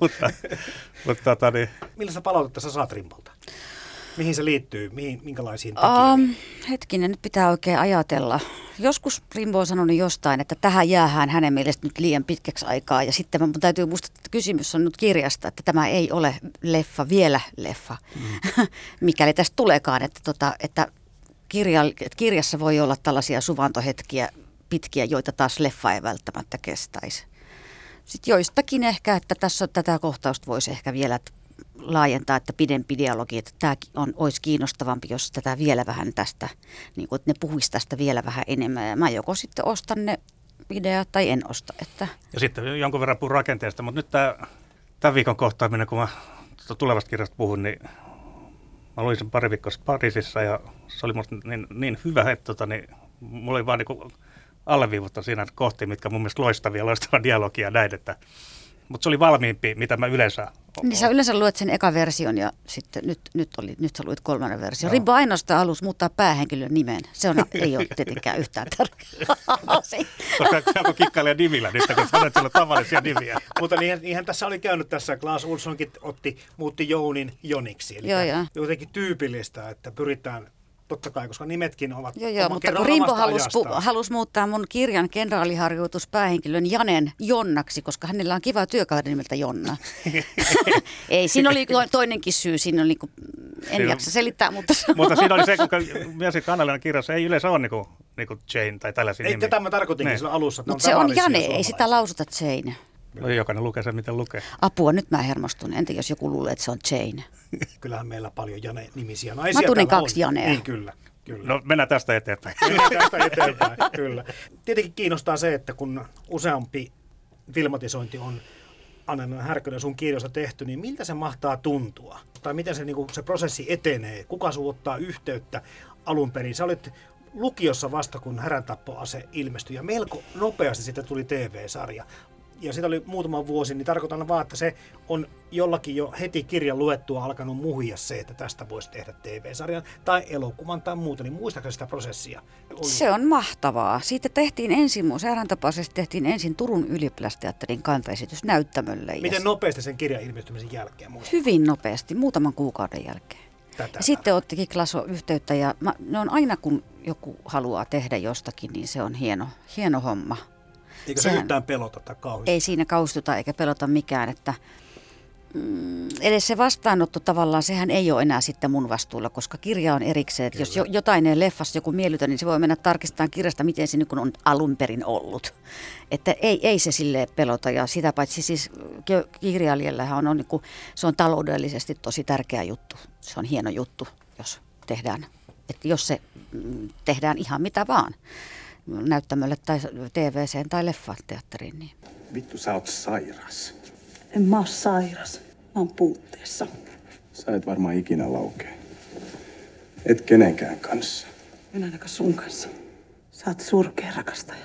mutta millaista palautetta sä saat Rimbolta? Mihin se liittyy? Minkälaisiin tekijöihin? Hetkinen, nyt pitää oikein ajatella. Joskus Rimbo on sanonut jostain, että tähän jäähän hänen mielestä nyt liian pitkäksi aikaa. Ja sitten mun täytyy muistaa, että kysymys on nyt kirjasta, että tämä ei ole leffa, vielä leffa. Mm. Mikäli tästä tuleekaan, että kirjassa voi olla tällaisia suvantohetkiä pitkiä, joita taas leffa ei välttämättä kestäisi. Sitten joistakin ehkä, että tässä on tätä kohtausta voisi ehkä vielä... laajentaa, että pidempi dialogi, että tämä olisi kiinnostavampi, jos tätä vielä vähän tästä, niin kuin, että ne puhuisi tästä vielä vähän enemmän. Ja mä joko sitten ostan ne ideat tai en osta. Että. Ja sitten jonkun verran puhun rakenteesta, mutta nyt tämän viikon kohtaaminen, kun mä tulevasta kirjasta puhun, niin mä luin sen pari viikkoa Pariisissa ja se oli musta niin hyvä, että mulla oli vaan niin alleviivottu siinä kohti, mitkä mun mielestä loistavaa dialogia näin, että mutta se oli valmiimpi, mitä mä yleensä... Niin sä yleensä luet sen ekan version ja sitten nyt sä luit kolmannen version. Rimbo ainoastaan halusi muuttaa päähenkilön nimen. Se ei ole tietenkään yhtään tärkeää. Sä alkoi kikkailemaan nimillä niistä, kun sanoit, että siellä on tavallisia nimiä. Mutta niinhän tässä oli käynyt tässä. Claes Olssonkin muutti Jounin Joniksi. Eli jotenkin tyypillistä, että pyritään... Totta kai, koska nimetkin ovat mutta kun Rimbo halusi muuttaa mun kirjan kenraaliharjoitus päähenkilön Janen Jonnaksi, koska hänellä on kiva työkaveri nimeltä Jonna. Ei, siinä oli toinenkin syy, siinä oli, en jaksa selittää, mutta... Mutta siinä oli se, kun myös Anna-Leenan kirjassa ei yleensä ole niin kuin Jane tai tällaisia nimiä. Tätä mä tarkoitinkin silloin alussa. Mutta se on Jane, ei sitä lausuta Jane. No jokainen lukee sen, miten lukee. Apua, nyt mä hermostun. Entä jos joku luulee, että se on Jane? Kyllähän meillä paljon Jane-nimisiä naisia. Mä tunnin kaksi Janea. Niin, kyllä. No mennään tästä eteenpäin. Kyllä. Tietenkin kiinnostaa se, että kun useampi filmatisointi on Anna-Leena Härkönen sun kirjoissa tehty, niin miltä se mahtaa tuntua? Tai miten se, niin kuin, se prosessi etenee? Kuka sun ottaa yhteyttä alun perin? Sä olit lukiossa vasta, kun Härän tappo-ase ilmestyi ja melko nopeasti sitten tuli TV-sarja. Ja sitä oli muutama vuosi, niin tarkoitan vaan, että se on jollakin jo heti kirjan luettua alkanut muhia se, että tästä voisi tehdä TV-sarjan tai elokuvan tai muuta, niin muistatko sitä prosessia? Se on mahtavaa. Siitä tehtiin ensin, Härän tappo-asesta tehtiin ensin Turun ylioppilasteatterin kantaesitys näyttämölle. Miten nopeasti sen kirjan ilmestymisen jälkeen? Hyvin nopeasti, muutaman kuukauden jälkeen. Ja sitten ottikin Claes yhteyttä ja ne on aina kun joku haluaa tehdä jostakin, niin se on hieno homma. Eikö se yhtään pelota tai kauhistuta? Ei siinä kauhistuta eikä pelota mikään, että edes se vastaanotto tavallaan, sehän ei ole enää sitten mun vastuulla, koska kirja on erikseen. Että jos jotain ei leffassa joku miellytä, niin se voi mennä tarkistamaan kirjasta, miten se on alun perin ollut. Että ei se silleen pelota. Ja sitä paitsi siis kirjailijallähän on niin kuin, se on taloudellisesti tosi tärkeä juttu. Se on hieno juttu, jos tehdään. Että jos se tehdään ihan mitä vaan. Näyttämölle tai TV:seen tai leffateatteriin. Niin. Vittu, sä oot sairas. En mä oo sairas. Mä oon puutteessa. Sä et varmaan ikinä laukee. Et kenenkään kanssa. En ainakaan sun kanssa. Sä oot surkea rakastaja.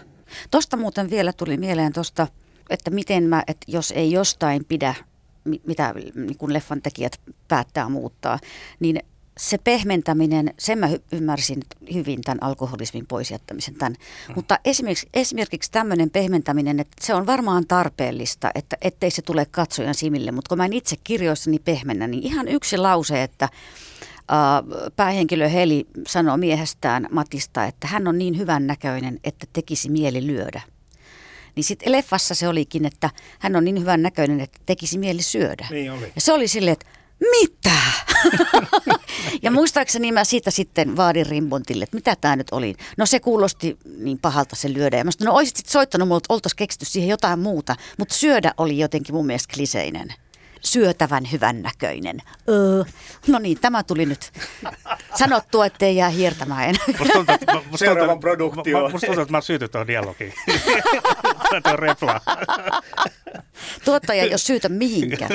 Tosta muuten vielä tuli mieleen tosta, että miten mä, että jos ei jostain pidä, mitä niin kun leffan tekijät päättää muuttaa, niin se pehmentäminen, sen mä ymmärsin hyvin tämän alkoholismin poisjättämisen tämän. Mutta esimerkiksi tämmöinen pehmentäminen, että se on varmaan tarpeellista, että ettei se tule katsojan silmille. Mutta kun mä en itse kirjoissani pehmennä, niin ihan yksi lause, että päähenkilö Heli sanoo miehestään Matista, että hän on niin hyvän näköinen, että tekisi mieli lyödä. Niin sitten leffassa se olikin, että hän on niin hyvän näköinen, että tekisi mieli syödä. Niin oli. Ja se oli silleen, että mitä? Ja muistaakseni mä siitä sitten vaadin Rimbontille, että mitä tää nyt oli. No se kuulosti niin pahalta se lyödä. Ja mä sanoin, no oisit sit soittanut mulle, että oltais keksitty siihen jotain muuta. Mutta syödä oli jotenkin mun mielestä kliseinen. Syötävän hyvän näköinen. No niin, tämä tuli nyt sanottua, ettei jää hiertämään enää. Seuraavan produktio. Musta tuntuu, että mä syytyn tuohon dialogiin. Tuottaja ei ole syytä mihinkään.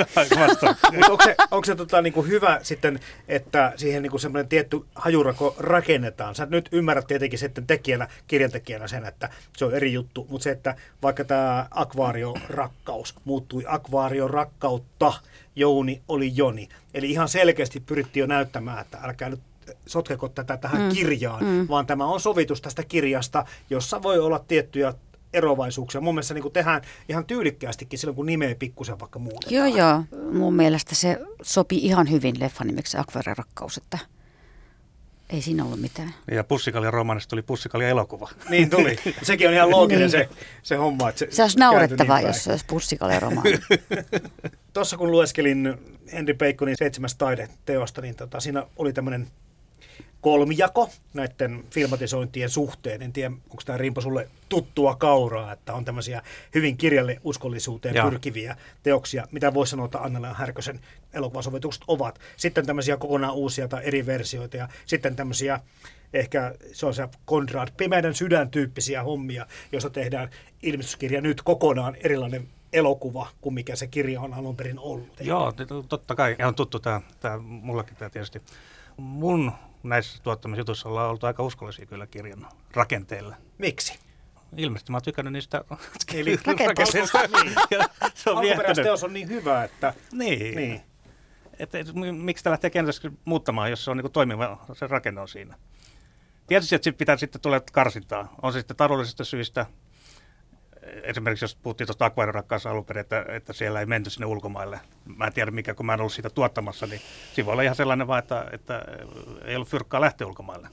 Mutta onko se niinku hyvä sitten, että siihen niinku semmoinen tietty hajurako rakennetaan? Sä nyt ymmärrät tietenkin sitten tekijänä, kirjantekijänä sen, että se on eri juttu. Mutta se, että vaikka tämä akvaariorakkaus muuttui akvaariorakkautta, Jouni oli Joni. Eli ihan selkeästi pyrittiin jo näyttämään, että älkää nyt sotkeko tätä tähän kirjaan, vaan tämä on sovitus tästä kirjasta, jossa voi olla tiettyjä eroavaisuuksia. Mun mielestä niin tehdään ihan tyylikkäästikin silloin, kun nimeä pikkusen vaikka muutetaan. Joo. Mun mielestä se sopii ihan hyvin leffan nimeksi Akvaariorakkaus, että ei siinä ollut mitään. Ja Pussikalja romaanista tuli Pussikalja elokuva. Niin tuli. Sekin on ihan looginen niin. se homma. Että se olisi naurettavaa, niin jos se olisi Pussikalja romaani. Tuossa kun lueskelin Henri Peikkonin 7. taideteosta, niin siinä oli tämmöinen kolmijako näiden filmatisointien suhteen. En tiedä, onko tämä Rimpo sulle tuttua kauraa, että on tämmöisiä hyvin kirjalle uskollisuuteen pyrkiviä teoksia, mitä voisi sanoa, että Anna-Leena Härkösen elokuvasovitukset ovat. Sitten tämmöisiä kokonaan uusia tai eri versioita ja sitten tämmöisiä ehkä se on se Konrad Pimeän sydän tyyppisiä hommia, joissa tehdään ilmestyskirja nyt kokonaan erilainen elokuva kuin mikä se kirja on alun perin ollut. Joo, totta kai. Ja on tuttu tämä mullakin tämä tietysti. Mun näissä tuottamisjutuissa ollaan oltu aika uskollisia kyllä kirjan rakenteilla. Miksi? Ilmeisesti mä oon tykännyt niistä. Eli rakenteista. Alkuperäisteos on niin hyvä, että... Niin. Et, miksi sitä lähtee kentässä muuttamaan, jos se on niin kuin toimiva, se rakenne on siinä. Tietysti, että pitää sitten tulla karsintaa. On se sitten taloudellisista syistä. Esimerkiksi jos puhuttiin tuosta Akvaariorakkaassa alun perin, että siellä ei menty sinne ulkomaille. Mä en tiedä mikä, kun mä en ollut sitä tuottamassa, niin siinä voi olla ihan sellainen vaan, että ei ollut fyrkkaa lähteä ulkomaille.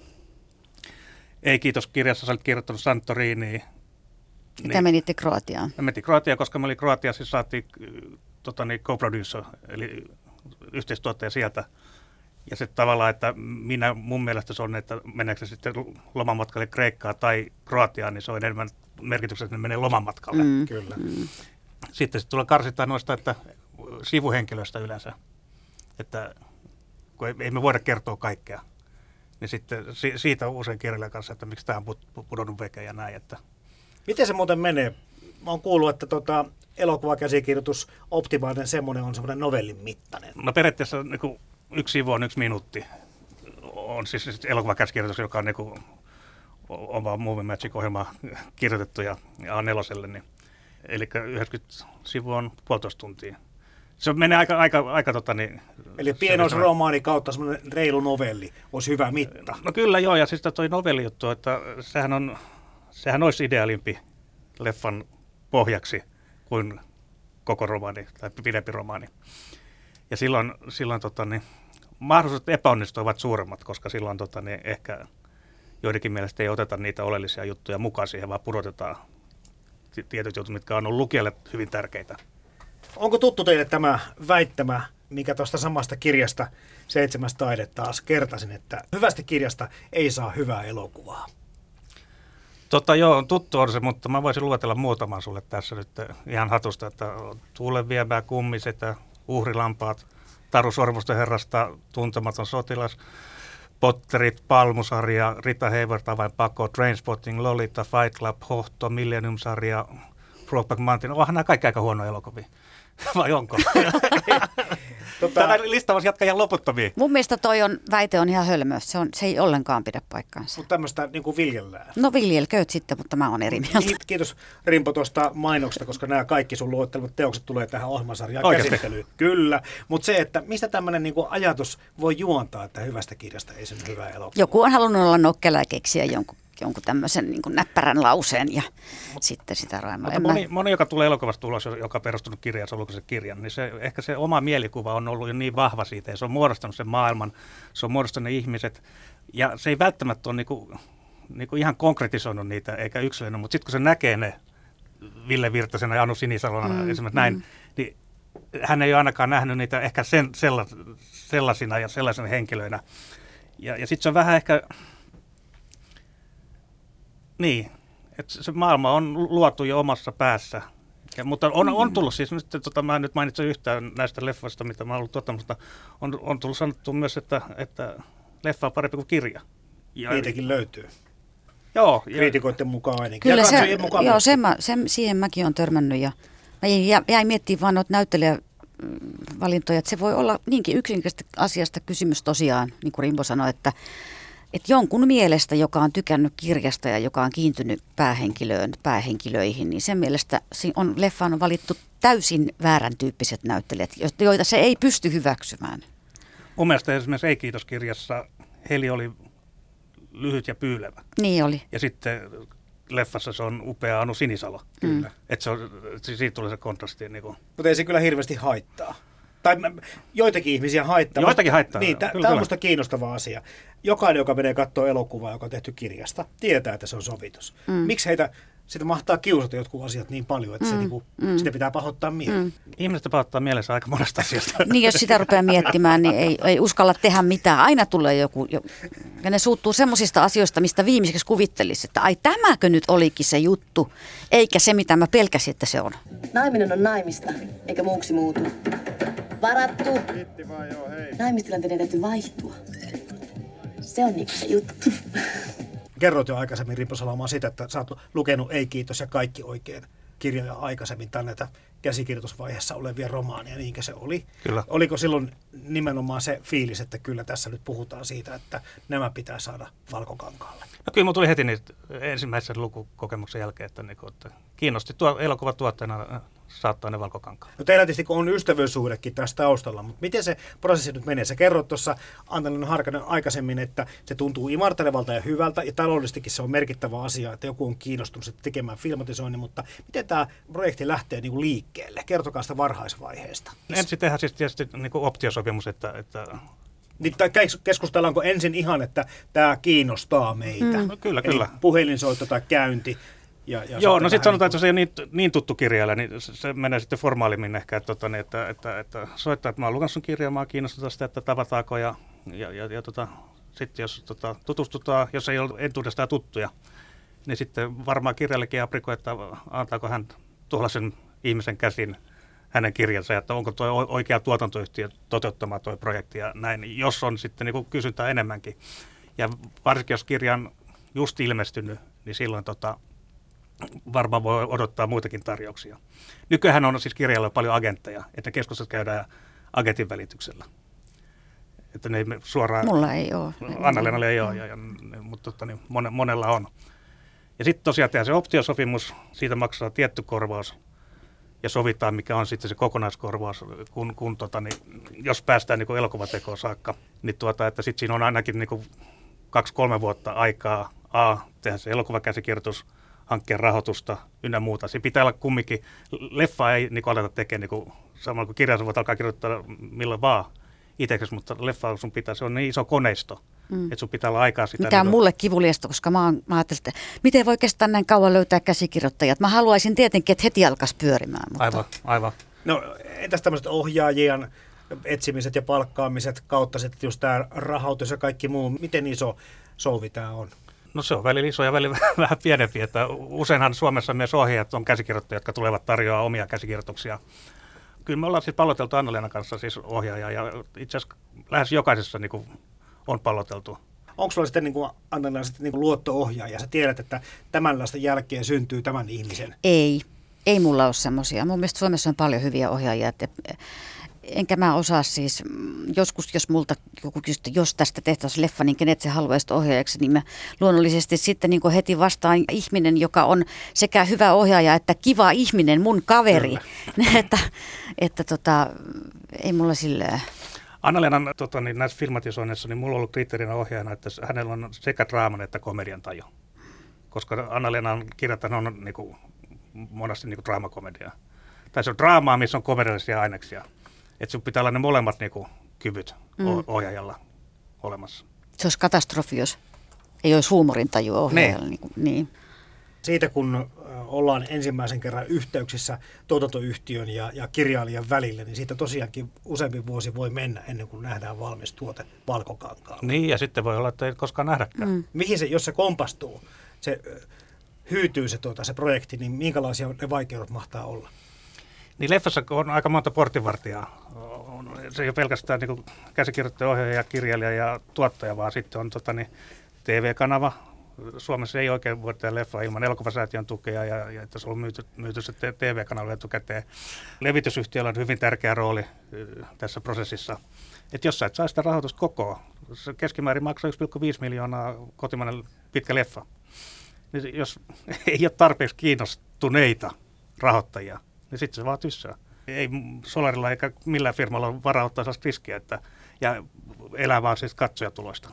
Ei kiitos kirjassa, sä olit kirjoittanut Santoriniin. Niin, menitte Kroatiaan? Mä menin Kroatiaan, koska mä olin Kroatiaan, siis saatiin co-producer, eli yhteistuottaja sieltä. Ja se tavallaan, että mun mielestä se on, että meneekö sitten lomamatkalle Kreikkaa tai Kroatiaan, niin se on enemmän merkityksessä, että ne menee lomamatkalle. Kyllä. Sitten tulee karsitaan noista, että sivuhenkilöistä yleensä, että kun ei me voida kertoa kaikkea, niin sitten siitä on usein kirjailijan kanssa, että miksi tämä on pudonnut veke ja näin. Että. Miten se muuten menee? Mä oon kuullut, että elokuvakäsikirjoitus optimaalinen semmoinen on semmoinen novellin mittainen. No periaatteessa niin yksi sivu on 1 minuutti. On siis elokuvakäsikirjoitus, joka on niinku oma Movie Magic-ohjelma kirjoitettu ja A4:lle. Niin. Eli 90 sivua on 1,5 tuntia. Se menee aika eli pienoisromaani kautta semmoinen reilu novelli olisi hyvä mitta. No kyllä joo, ja siis toi novellijuttu, että sehän olisi ideaalimpi leffan pohjaksi kuin koko romaani tai pidempi romaani. Ja silloin mahdollisuudet epäonnistua ovat suuremmat, koska silloin ehkä joidenkin mielestä ei oteta niitä oleellisia juttuja mukaan siihen, vaan pudotetaan tietyt jutut, mitkä on ollut lukijalle hyvin tärkeitä. Onko tuttu teille tämä väittämä, mikä tuosta samasta kirjasta 7 taide taas kertasin, että hyvästä kirjasta ei saa hyvää elokuvaa? Joo, on tuttu on se, mutta mä voisin luetella muutaman sulle tässä nyt ihan hatusta, että Tuulen viemää kummisetä, Uhrilampaat, Taru Sormusten herrasta, Tuntematon sotilas, Potterit, Palmusarja, Rita Hayworth, Avain pako, Trainspotting, Lolita, Fight Club, Hohto, Millennium-sarja, Brokeback Mountain. Onhan nämä kaikki aika huonoja elokuvia. Vai onko? Tämä lista voisi jatkaa ihan loputtomiin. Mun mielestä toi on, väite on ihan hölmö. Se ei ollenkaan pidä paikkaansa. Mutta tämmöistä niin viljellään. No viljelkööt sitten, mutta mä oon eri mieltä. Kiitos Rimbo tuosta mainoksesta, koska nämä kaikki sun luottelemat teokset tulee tähän ohjelmasarjaan käsittelyyn. Kyllä, mutta se, että mistä tämmöinen niin ajatus voi juontaa, että hyvästä kirjasta ei sen hyvää elokuva. Joku on halunnut olla nokkela ja keksiä jonkun tämmöisen niin näppärän lauseen ja sitten sitä raimaa. Moni, joka tulee elokuvasta ulos, joka on perustunut kirjaan, se on lukenut sen kirjan, niin se, ehkä se oma mielikuva on ollut jo niin vahva siitä ja se on muodostanut sen maailman, se on muodostanut ne ihmiset ja se ei välttämättä ole niin kuin ihan konkretisoinut niitä eikä yksilöinyt, mutta sitten kun se näkee ne Ville Virtasena ja Anu Sinisalona esimerkiksi näin, niin hän ei ole ainakaan nähnyt niitä ehkä sellaisina ja sellaisena henkilöinä ja sitten se on vähän ehkä... Niin, että se maailma on luotu jo omassa päässä, mutta on tullut siis, mä en nyt mainitsen yhtään näistä leffoista, mitä mä oon ollut tuottamassa, mutta on tullut sanottu myös, että leffa on parempi kuin kirja. Niitäkin löytyy. Joo. Kriitikoiden mukaan ainakin. Kyllä, siihen mäkin olen törmännyt ja mä jäin miettimään vaan noita näyttelijävalintoja, että se voi olla niinkin yksinkertaisesta asiasta kysymys tosiaan, niin kuin Rimbo sanoi, että jonkun mielestä, joka on tykännyt kirjasta ja joka on kiintynyt päähenkilöihin, niin sen mielestä on leffaan valittu täysin väärän tyyppiset näyttelijät, joita se ei pysty hyväksymään. Mun mielestä esimerkiksi Ei kiitos -kirjassa Heli oli lyhyt ja pyylevä. Niin oli. Ja sitten leffassa se on upea Anu Sinisalo. Kyllä. Siitä tulee se kontrasti. Niin kuin. Mutta ei se kyllä hirveästi haittaa. Tai joitakin ihmisiä haittaa. Joitakin haittaa. Niin, tämä on musta kiinnostava asia. Jokainen, joka menee katsoa elokuvaa, joka on tehty kirjasta, tietää, että se on sovitus. Miksi heitä sitä mahtaa kiusata jotkut asiat niin paljon, että se, sitä pitää pahoittaa mieleen? Ihmiset pahoittaa mielensä aika monesta asiasta. Niin, jos sitä rupeaa miettimään, niin ei uskalla tehdä mitään. Aina tulee joku, ja ne suuttuu semmoisista asioista, mistä viimeiseksi kuvittelisi, että ai tämäkö nyt olikin se juttu, eikä se, mitä mä pelkäsin, että se on. Naiminen on naimista, eikä muuksi muutu. Varattu. Naimistilanteiden täytyy vaihtua. Se on niinku se juttu. Kerroit jo aikaisemmin, Rimbo Salomaa, siitä, että sä oot lukenut Ei kiitos ja Kaikki oikein -kirjoja aikaisemmin tai näitä käsikirjoitusvaiheessa olevia romaaneja, niinkä se oli. Kyllä. Oliko silloin nimenomaan se fiilis, että kyllä tässä nyt puhutaan siitä, että nämä pitää saada valkokankaalle? No kyllä mun tuli heti niitä ensimmäisen lukukokemuksen jälkeen, että kiinnosti elokuvatuottajana saattaa ne valkokankaan. No teillä tietysti on ystävyyssuhdekin tässä taustalla, mutta miten se prosessi nyt menee? Sä kerrot tuossa Anna-Leena Härkönen aikaisemmin, että se tuntuu imartelevalta ja hyvältä, ja taloudellisestikin se on merkittävä asia, että joku on kiinnostunut tekemään filmatisoinnin, mutta miten tämä projekti lähtee niin kuin liikkeelle? Kertokaa sitä varhaisvaiheesta. Ensin tehdään siis tietysti niin kuin optiosopimus, että... Niin, keskustellaanko ensin ihan, että tämä kiinnostaa meitä? No, kyllä. Eli puhelinsoitto tai käynti. Joo, no sitten sanotaan, että jos ei ole niin tuttu kirjailija, niin se menee sitten formaalimmin ehkä, että soittaa, että mä oon lukenut sun kirjaa, mä oon kiinnostunut sitä, että tavataanko, ja sitten jos tutustutaan, jos ei ole entuudestaan tuttuja, niin sitten varmaan kirjailijakin aprikoi, että antaako hän tuollaisen ihmisen käsin hänen kirjansa, että onko tuo oikea tuotantoyhtiö toteuttama tuo projekti ja näin, jos on sitten niin kuin kysyntää enemmänkin. Ja varsinkin, jos kirja on just ilmestynyt, niin silloin varmaan voi odottaa muitakin tarjouksia. Nykyään on siis kirjalla paljon agentteja, että keskustelut käydään agentin välityksellä. Että ne ei suoraan... Mulla ei ole. Anna-Leenalle ei ole, mutta monella on. Ja sitten tosiaan tehdään se optiosopimus, siitä maksaa tietty korvaus ja sovitaan, mikä on sitten se kokonaiskorvaus, kun jos päästään niin kuin elokuvatekoon saakka, niin että sitten siinä on ainakin niin kuin 2-3 vuotta aikaa tehdä se elokuvakäsikirjoitus, hankkeen rahoitusta ynnä muuta. Siinä pitää olla kumminkin, leffa ei aleta tekemään samalla kuin kirjassa voit alkaa kirjoittaa milloin vaan itseksesi, mutta leffa sun pitää, se on niin iso koneisto, että sun pitää olla aikaa sitä. Mikä on mulle kivuliasta, koska mä ajattelin, että miten voi kestää näin kauan löytää käsikirjoittajat. Mä haluaisin tietenkin, että heti alkaisi pyörimään. Mutta... Aivan. No entäs tämmöiset ohjaajien etsimiset ja palkkaamiset kautta sitten just tämä rahoitus ja kaikki muu, miten iso souvi tämä on? No se on välillä iso ja välillä vähän pienempi, että useinhan Suomessa myös ohjaajat on käsikirjoittajia, jotka tulevat tarjoamaan omia käsikirjoituksia. Kyllä me ollaan siis palloteltu Anna-Leenan kanssa siis ohjaajaa ja itse asiassa lähes jokaisessa niin kuin on palloteltu. Onko sulla sitten niin Anna-Leena niin luotto-ohjaaja? Sä tiedät, että tämänlaista jälkeen syntyy tämän ihmisen? Ei mulla ole semmoisia. Mun mielestä Suomessa on paljon hyviä ohjaajia, että enkä mä osaa siis, joskus jos multa joku kysyy, jos tästä tehtäisiin leffa, niin kenet se haluaisit ohjaajaksi, niin mä luonnollisesti sitten niin kuin heti vastaan ihminen, joka on sekä hyvä ohjaaja että kiva ihminen, mun kaveri. että ei mulla silleen. Anna-Leenan niin näissä filmatisoinnissa niin mulla on ollut kriteerinä ohjaajana, että hänellä on sekä draaman että komedian taju, koska Anna-Leenan kirjat on niin kuin, monesti niin kuin draamakomediaa. Tai se on draamaa, missä on komediallisia aineksia. Että sinun pitää olla ne molemmat niinku, kyvyt ohjaajalla olemassa. Se olisi katastrofi, jos ei olisi huumorintajua ohjaajalla. Niin. Siitä kun ollaan ensimmäisen kerran yhteyksissä tuotantoyhtiön ja kirjailijan välillä, niin siitä tosiaankin useampi vuosi voi mennä ennen kuin nähdään valmis tuote Valkokankaalla. Niin, ja sitten voi olla, että ei koskaan nähdäkään. Mihin se, jos se kompastuu, se hyytyy se projekti, niin minkälaisia ne vaikeudet mahtaa olla? Niin leffassa on aika monta portinvartijaa. Se ei ole pelkästään niin käsikirjoittaja, ohjaaja, kirjailija ja tuottaja, vaan sitten on TV-kanava. Suomessa ei oikein voi tehdä leffaa ilman elokuvasäätiön tukea ja että se on myyty se TV-kanavalle etukäteen. Levitysyhtiöllä on hyvin tärkeä rooli tässä prosessissa. Et jos sä et saa sitä rahoitusta kokoon, se keskimäärin maksaa 1,5 miljoonaa kotimainen pitkä leffa. Niin jos ei ole tarpeeksi kiinnostuneita rahoittajia, niin sitten se vaan tyssää. Ei Solarilla eikä millään firmalla ole varaa ottaa sellaista riskiä, ja elää vaan siis katsojatuloista.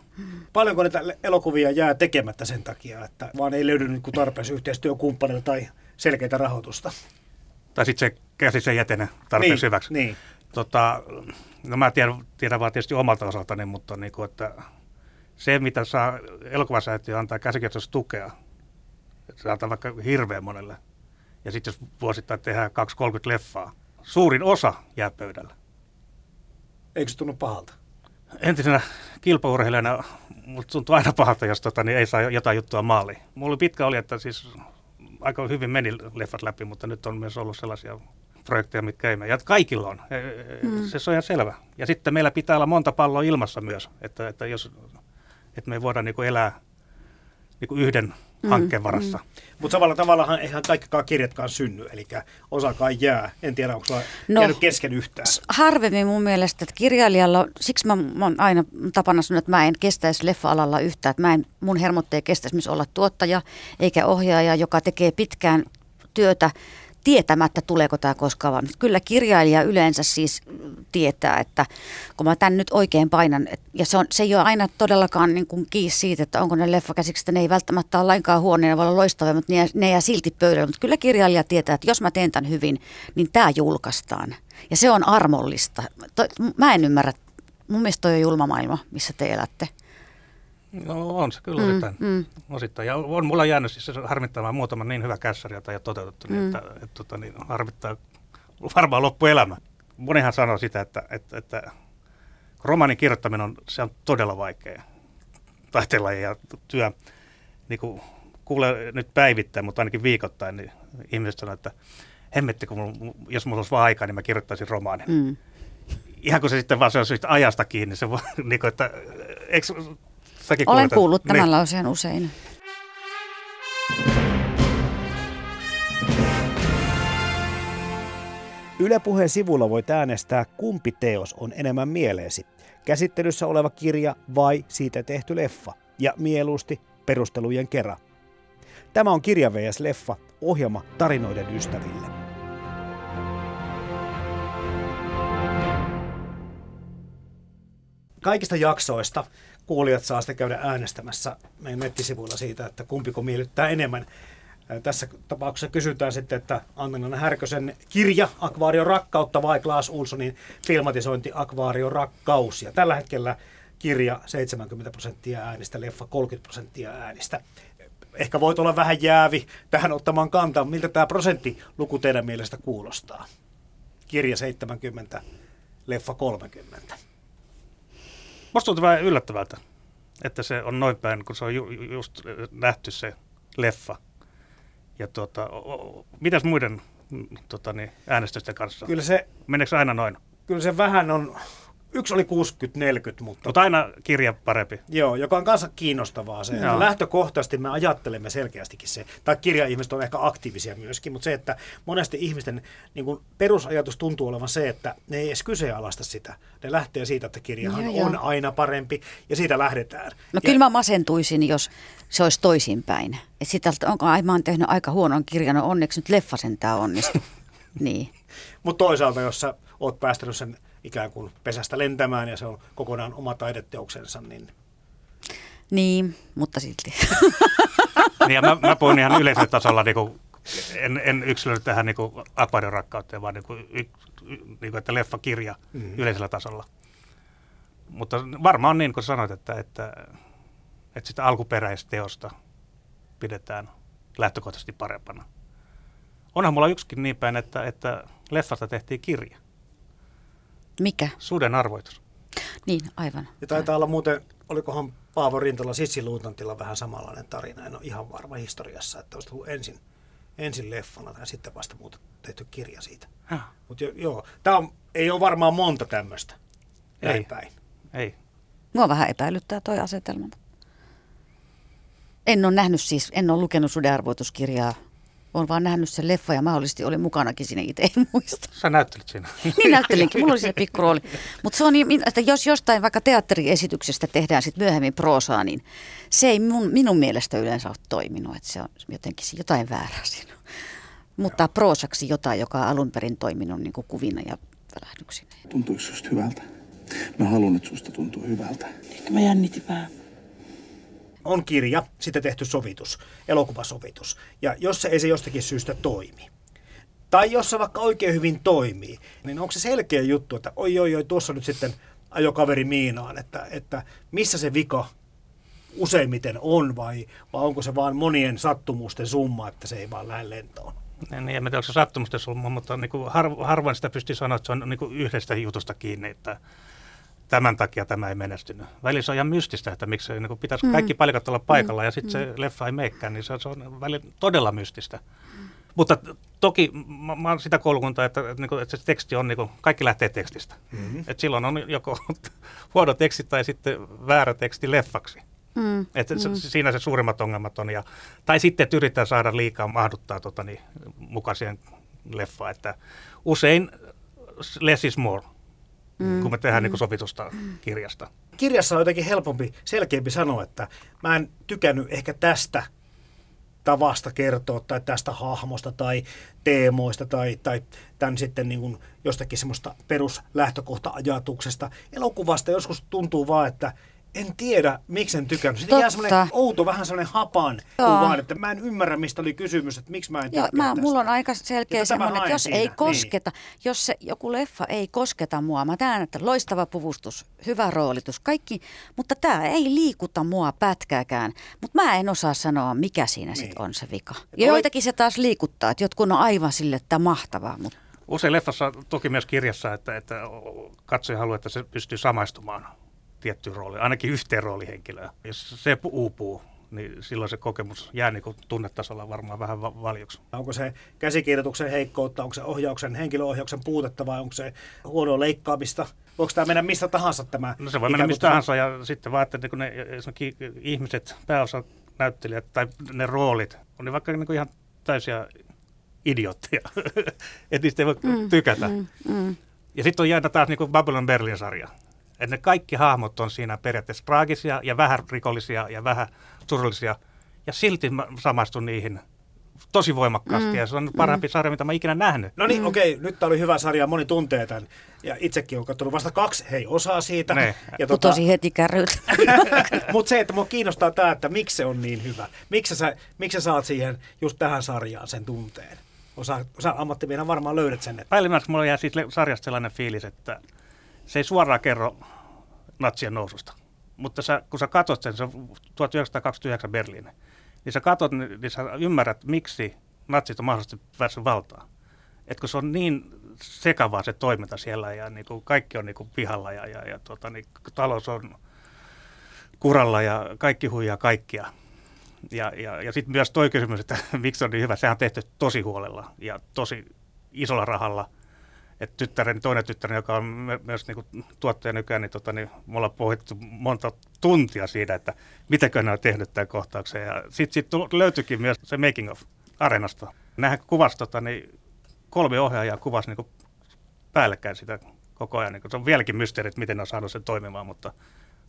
Paljonko näitä elokuvia jää tekemättä sen takia, että vaan ei löydy niin tarpeeksi yhteistyökumppaneita tai selkeitä rahoitusta? Tai sitten se käsi sen jätene tarpeeksi niin, hyväksi. Niin. No mä tiedän vaan tietysti omalta osaltani, mutta niin kuin, että se mitä saa elokuvasäätiö antaa käsikirjoituksessa tukea, se antaa vaikka hirveän monelle. Ja sitten jos vuosittain tehdään 230 leffaa, suurin osa jää pöydällä. Eikö se tunnu pahalta? Entisenä kilpaurheilijana musta tuntuu aina pahalta, jos ei saa jotain juttua maaliin. Mulla pitkä oli, että siis aika hyvin meni leffat läpi, mutta nyt on myös ollut sellaisia projekteja, mitkä ei mene. Ja kaikilla on. Se on ihan selvä. Ja sitten meillä pitää olla monta palloa ilmassa myös, että me ei voida niinku elää niinku yhden hankkeen varassa. Mutta samalla tavallahan eihän kaikkikaan kirjatkaan synny, eli osakaan jää. En tiedä, onko sulla jäänyt kesken yhtään. Harvemmin mun mielestä, että kirjailijalla, siksi mä oon aina tapana sanoa, että mä en kestäisi leffa-alalla yhtään. Että mun hermot ei kestäisi myös olla tuottaja eikä ohjaaja, joka tekee pitkään työtä tietämättä, tuleeko tämä koskaan valmis. Kyllä kirjailija yleensä siis tietää, että kun mä tämän nyt oikein painan, ja se ei ole aina todellakaan niin kuin kiis siitä, että onko ne leffakäsikset, ne ei välttämättä ole lainkaan huoneena, voi olla loistavia, mutta ne jää silti pöydällä. Mutta kyllä kirjailija tietää, että jos mä teen tämän hyvin, niin tämä julkaistaan. Ja se on armollista. Mä en ymmärrä. Mun mielestä toi on julma maailma, missä te elätte. No on se kyllä osittain. Ja on mulla jäänyt siis harmittamaan muutaman niin hyvä kässäri, jota ei ole toteutettu, niin harmittaa varmaan loppuelämä. Monihan sanoo sitä, että romaanin kirjoittaminen on todella vaikea taiteenlaji ja työ. Niin kuin kuulee nyt päivittäin, mutta ainakin viikoittain, niin ihmiset sanoo, että hemmetti, jos mulla olisi vaan aikaa, niin mä kirjoittaisin romaanin. Ihan kun se sitten vaan se on siitä ajasta kiinni, se voi, niin kuin, että olen kuullut tämän lauseen usein. Yle Puheen sivulla voit äänestää, kumpi teos on enemmän mieleesi. Käsittelyssä oleva kirja vai siitä tehty leffa. Ja mieluusti perustelujen kera. Tämä on Kirja vs. Leffa, ohjelma tarinoiden ystäville. Kaikista jaksoista kuulijat saa sitten käydä äänestämässä meidän nettisivuilla siitä, että kumpiko miellyttää enemmän. Tässä tapauksessa kysytään sitten, että Anna-Leena Härkösen kirja Akvaariorakkautta vai Claes Olssonin filmatisointi Akvaariorakkaus. Ja tällä hetkellä kirja 70% äänistä, leffa 30% äänistä. Ehkä voit olla vähän jäävi tähän ottamaan kantaa. Miltä tämä prosenttiluku teidän mielestä kuulostaa? kirja 70, leffa 30. Musta tuntuu vähän yllättävältä, että se on noin päin, kun se on just nähty se leffa. Ja mitäs muiden äänestysten kanssa? Kyllä se, meneekö aina noin? Kyllä se vähän on, yksi oli 60-40, mutta aina kirja parempi. Joo, joka on kanssa kiinnostavaa se. Että lähtökohtaisesti me ajattelemme selkeästikin se, tai kirjaihmiset on ehkä aktiivisia myöskin, mutta se, että monesti ihmisten niin kuin perusajatus tuntuu olevan se, että ne ei edes kyseenalaista sitä. Ne lähtee siitä, että kirjahan on aina parempi, ja siitä lähdetään. No kyllä mä masentuisin, jos se olisi toisinpäin. Että sitä, että mä oon tehnyt aika huonon kirjan, no onneksi nyt leffa sentään onnistui. Niin. Mutta toisaalta, jos sä oot päästänyt sen ikään kuin pesästä lentämään ja se on kokonaan oma taideteoksensa, niin... Niin, mutta silti. Niin, mä puhun ihan yleisellä tasolla, niin kuin, en yksilönyt tähän niin akvaariorakakkauteen, vaan niin kuin, että leffakirja yleisellä tasolla. Mutta varmaan niin, kun sanoit, että sitä alkuperäisteosta pidetään lähtökohtaisesti parempana. Onhan mulla yksikin niin päin, että leffasta tehtiin kirja. Mikä? Suden arvoitus. Niin, aivan. Ja taitaa olla muuten, olikohan Paavo Rintola sissiluutantilla vähän samanlainen tarina, en ole ihan varma historiassa, että olisi tullut ensin leffana tai sitten vasta muuta tehty kirja siitä. Mutta joo, tämä ei ole varmaan monta tämmöistä. Ei. Mua vähän epäilyttää toi asetelma. En ole lukenut Suden arvoituskirjaa. Olen vaan nähnyt sen leffa ja mahdollisesti olin mukanakin siinä itse, en muista. Sä näyttelit siinä. Niin näyttelinkin, mulla oli siinä pikku rooli. Mutta se on niin, että jos jostain vaikka teatteriesityksestä tehdään sitten myöhemmin proosaa, niin se ei minun mielestä yleensä ole toiminut. Että se on jotenkin jotain väärää siinä. Mutta proosaksi jotain, joka on alun perin toiminut niin kuin kuvina ja välähdyksinä. Tuntuiko susta hyvältä? Mä haluan, että susta tuntuu hyvältä. Ehkä mä jännitin vähän. On kirja, sitten tehty sovitus, elokuvasovitus. Ja jos se ei se jostakin syystä toimi, tai jos se vaikka oikein hyvin toimii, niin onko se selkeä juttu, että oi, tuossa nyt sitten ajokaveri miinaan, että missä se vika useimmiten on, vai onko se vaan monien sattumusten summa, että se ei vaan lähde lentoon? Niin, en tiedä, onko se sattumusten summa, mutta niin kuin harvoin sitä pystyy sanoa, että se on niin kuin yhdestä jutusta kiinni, että tämän takia tämä ei menestynyt. Välillä se on ihan mystistä, että miksi se, niin pitäisi kaikki palikat olla paikalla ja sitten se leffa ei meikään, niin se on välillä todella mystistä. Mutta toki mä olen sitä koulukuntaa, että se teksti on, niin kuin, kaikki lähtee tekstistä. Et silloin on joko huono teksti tai sitten väärä teksti leffaksi. Siinä se suurimmat ongelmat on. Tai sitten, että yritetään saada liikaa mahduttaa mukaan siihen leffaan. Että usein less is more. Kun me tehdään niin sovitusta kirjasta. Kirjassa on jotenkin helpompi, selkeämpi sanoa, että mä en tykännyt ehkä tästä tavasta kertoa tai tästä hahmosta tai teemoista tai tämän sitten niin kuin jostakin semmoista peruslähtökohta-ajatuksesta. Elokuvasta joskus tuntuu vaan, että en tiedä, miksi en tykännyt. Sitten jää semmoinen outo, vähän semmoinen hapan kuvaan, että mä en ymmärrä, mistä oli kysymys, että miksi mä en tykkää tästä. Mulla on aika selkeä semmoinen, että jos ei kosketa, jos se joku leffa ei kosketa mua, mä näen, että loistava puvustus, hyvä roolitus, kaikki, mutta tää ei liikuta mua pätkääkään. Mutta mä en osaa sanoa, mikä siinä sitten on se vika. Ja joitakin se taas liikuttaa, että jotkut on aivan sille, että mahtavaa, mutta... Usein leffassa, toki myös kirjassa, että katsoja haluaa, että se pystyy samaistumaan tiettyyn rooliin, ainakin yhteen roolihenkilöön. Jos se uupuu, niin silloin se kokemus jää niin kuin tunnetasolla varmaan vähän valjuksi. Onko se käsikirjoituksen heikkoutta, onko se henkilöohjauksen puutetta vai onko se huonoa leikkaamista? Voiko tämä mennä mistä tahansa tämä? No se voi mennä mistä tahansa ja sitten vaan, että ne ihmiset, pääosanäyttelijät tai ne roolit, on ne vaikka niin ihan täysiä idiotteja, että niistä ei voi tykätä. Ja sitten on jäänyt taas niin kuin Babylon Berlin-sarja. Että ne kaikki hahmot on siinä periaatteessa traagisia ja vähän rikollisia ja vähän surullisia. Ja silti mä samastun niihin tosi voimakkaasti ja se on parempi sarja, mitä mä ikinä nähnyt. No niin, okei. Nyt tää oli hyvä sarja, moni tuntee tämän. Ja itsekin on katsonut vasta 2 osaa siitä. Ja tosi heti kärryt. Mutta se, että mua kiinnostaa tää, että miksi se on niin hyvä. Miksi sä saat siihen just tähän sarjaan sen tunteen? Osa ammattimiehenä varmaan löydät sen. Päällimmäiseksi mulla jää siitä sarjasta sellainen fiilis, että se ei suoraan kerro natsien noususta, mutta kun sä katsot sen, se on 1929 Berliini, niin sä katsot, niin sä ymmärrät, miksi natsit on mahdollisesti päässyt valtaan. Että kun se on niin sekavaa se toiminta siellä ja niin kuin kaikki on niin kuin pihalla ja niin talous on kuralla ja kaikki huijaa kaikkia. Ja sitten myös toi kysymys, että miksi on niin hyvä, sehän on tehty tosi huolella ja tosi isolla rahalla. Et toinen tyttäreni, joka on myös niin kuin tuottaja nykyään, niin, niin me ollaan pohdittu monta tuntia siitä, että mitäkö ne on tehnyt tämän kohtauksen. Ja sitten löytyikin myös se making of Areenasta. Nämähän kuvasi, niin kolme ohjaajaa kuvasi niin päällekkäin sitä koko ajan. Niin se on vieläkin mysteeri, miten ne on saanut sen toimimaan, mutta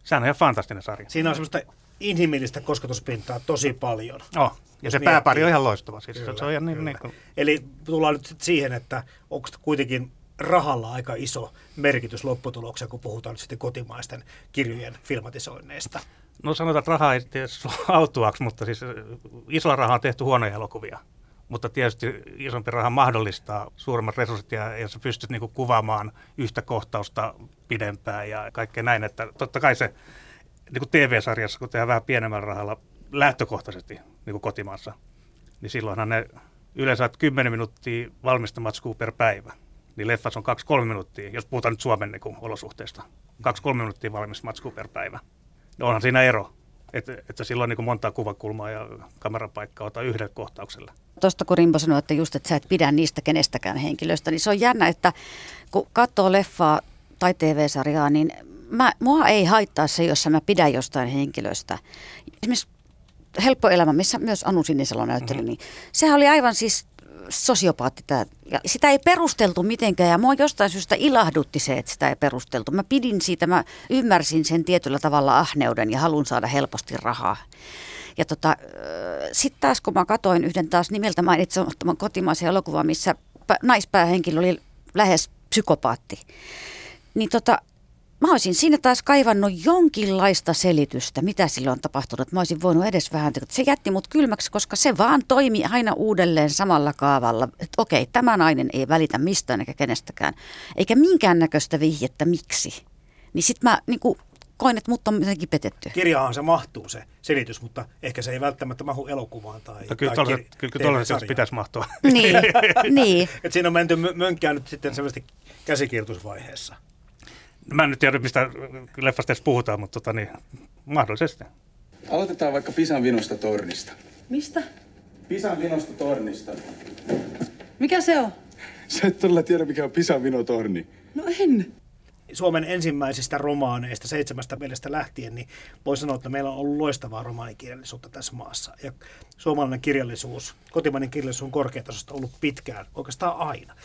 sehän on ihan fantastinen sarja. Siinä on semmoista inhimillistä kosketuspintaa tosi paljon. Oh, ja se pääpari on ihan loistava. Siis kyllä, se on ihan niin. Eli tullaan nyt siihen, että onko kuitenkin rahalla aika iso merkitys lopputulokseen, kun puhutaan nyt sitten kotimaisten kirjojen filmatisoinneista? No sanotaan, että raha ei tietysti autuaksi, mutta siis isolla rahaa on tehty huonoja elokuvia. Mutta tietysti isompi raha mahdollistaa suuremmat resurssit ja sä pystyt niinku kuvaamaan yhtä kohtausta pidempään ja kaikkea näin. Että totta kai se niinku TV-sarjassa, kun tehdään vähän pienemmällä rahalla lähtökohtaisesti niinku kotimaassa, niin silloinhan ne yleensä on 10 minuuttia valmista matskua per päivä. Niin leffassa on 2-3 minuuttia, jos puhutaan nyt Suomen niin olosuhteista. 2-3 minuuttia valmis matskua per päivä. No onhan siinä ero, että sillä on niin monta kuvakulmaa ja kamerapaikkaa ota yhdellä kohtauksella. Tuosta kun Rimbo sanoi, että just, että sä et pidä niistä kenestäkään henkilöstä, niin se on jännä, että kun katsoo leffaa tai TV-sarjaa, niin mua ei haittaa se, jos mä pidän jostain henkilöstä. Esimerkiksi Helppo elämä, missä myös Anu Sinisalo näytteli, niin sehän oli aivan siis sosiopaatti tämä. Ja sitä ei perusteltu mitenkään ja mua jostain syystä ilahdutti se, että sitä ei perusteltu. Mä pidin siitä, mä ymmärsin sen tietyllä tavalla ahneuden ja halun saada helposti rahaa. Ja sitten taas kun mä katsoin yhden taas nimeltä mainitsemattoman kotimaisen elokuvan, missä naispäähenkilö oli lähes psykopaatti, niin mä olisin siinä taas kaivannut jonkinlaista selitystä, mitä sille on tapahtunut. Mä olisin voinut edes vähän, että se jätti mut kylmäksi, koska se vaan toimi aina uudelleen samalla kaavalla. Että okei, tämä nainen ei välitä mistään eikä kenestäkään, eikä minkäännäköistä vihjettä miksi. Niin sit mä niinku koin, että mut on jotenkin petetty. Kirjaahan se mahtuu se selitys, mutta ehkä se ei välttämättä mahu elokuvaan tai kyllä tuollaiset pitäisi mahtua. Niin, niin. Että siinä on menty mönkään nyt sitten selvästi käsikirjoitusvaiheessa. Mä en nyt tiedä, mistä leffasta edes puhutaan, mutta mahdollisesti. Aloitetaan vaikka Pisan vinosta tornista. Mistä? Pisan vinosta tornista. Mikä se on? Sä et todella tiedä, mikä on Pisan vinotorni. No en. Suomen ensimmäisistä romaaneista 7 mielestä lähtien, niin voi sanoa, että meillä on ollut loistavaa romaanikirjallisuutta tässä maassa. Ja suomalainen kirjallisuus, kotimainen kirjallisuus on korkeatasosta ollut pitkään, oikeastaan aina.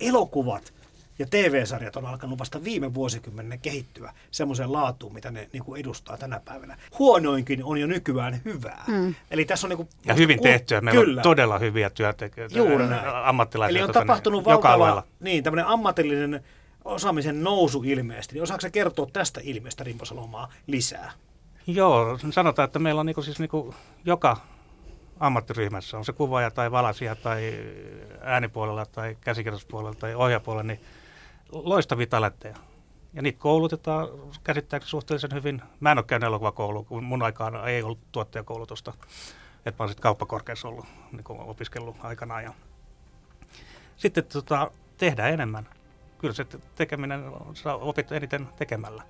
Elokuvat ja TV-sarjat on alkanut vasta viime vuosikymmenen kehittyä semmoiseen laatuun, mitä ne niin kuin edustaa tänä päivänä. Huonoinkin on jo nykyään hyvää. Mm. Eli tässä on niin kuin, ja hyvin tehtyä. Meillä kyllä on todella hyviä työntekijöitä, ammattilaisia. Eli on tapahtunut valtava tämmöinen ammatillinen osaamisen nousu ilmeisesti. Niin osaatko sä kertoa tästä ilmeestä, Rimbo Salomaa, lisää? Joo, sanotaan, että meillä on niin kuin joka ammattiryhmässä, on se kuvaaja tai valaisija tai äänipuolella tai käsikirjoituspuolella tai ohjaapuolella, niin loistavia talentteja. Ja niitä koulutetaan käsittääkseni suhteellisen hyvin. Mä en ole käynyt elokuvakouluun, kun mun aikaan ei ollut tuottajakoulutusta. Et mä olen sitten kauppakorkeassa ollut, niin kuin opiskellut aikanaan. Ja sitten tehdään enemmän. Kyllä se tekeminen, sä opit eniten tekemällä.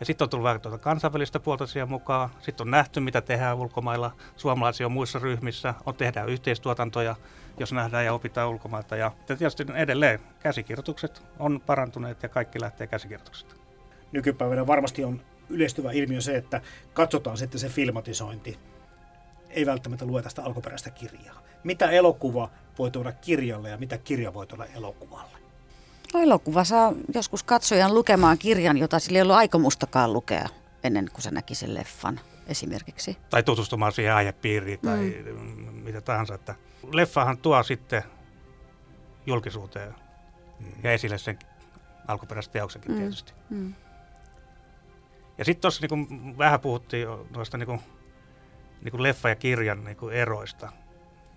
Ja sitten on tullut vähän kansainvälistä puolta siihen mukaan. Sitten on nähty, mitä tehdään ulkomailla. Suomalaisia on muissa ryhmissä. Tehdään yhteistuotantoja, jos nähdään ja opitaan ulkomailta. Ja tietysti edelleen käsikirjoitukset on parantuneet ja kaikki lähtee käsikirjoituksesta. Nykypäivänä varmasti on yleistyvä ilmiö se, että katsotaan sitten se filmatisointi. Ei välttämättä lueta sitä alkuperäistä kirjaa. Mitä elokuva voi tuoda kirjalle ja mitä kirja voi tuoda elokuvalle? No, elokuva saa joskus katsojan lukemaan kirjan, jota sillä ei ollut aikomustakaan lukea ennen kuin se näki sen leffan esimerkiksi. Tai tutustumaan siihen aihepiiriin tai mitä tahansa. Että leffahan tuo sitten julkisuuteen ja esille sen alkuperäisen teoksenkin tietysti. Mm. Ja sitten tuossa niin vähän puhuttiin noista niin kuin leffa ja kirjan niin kuin eroista.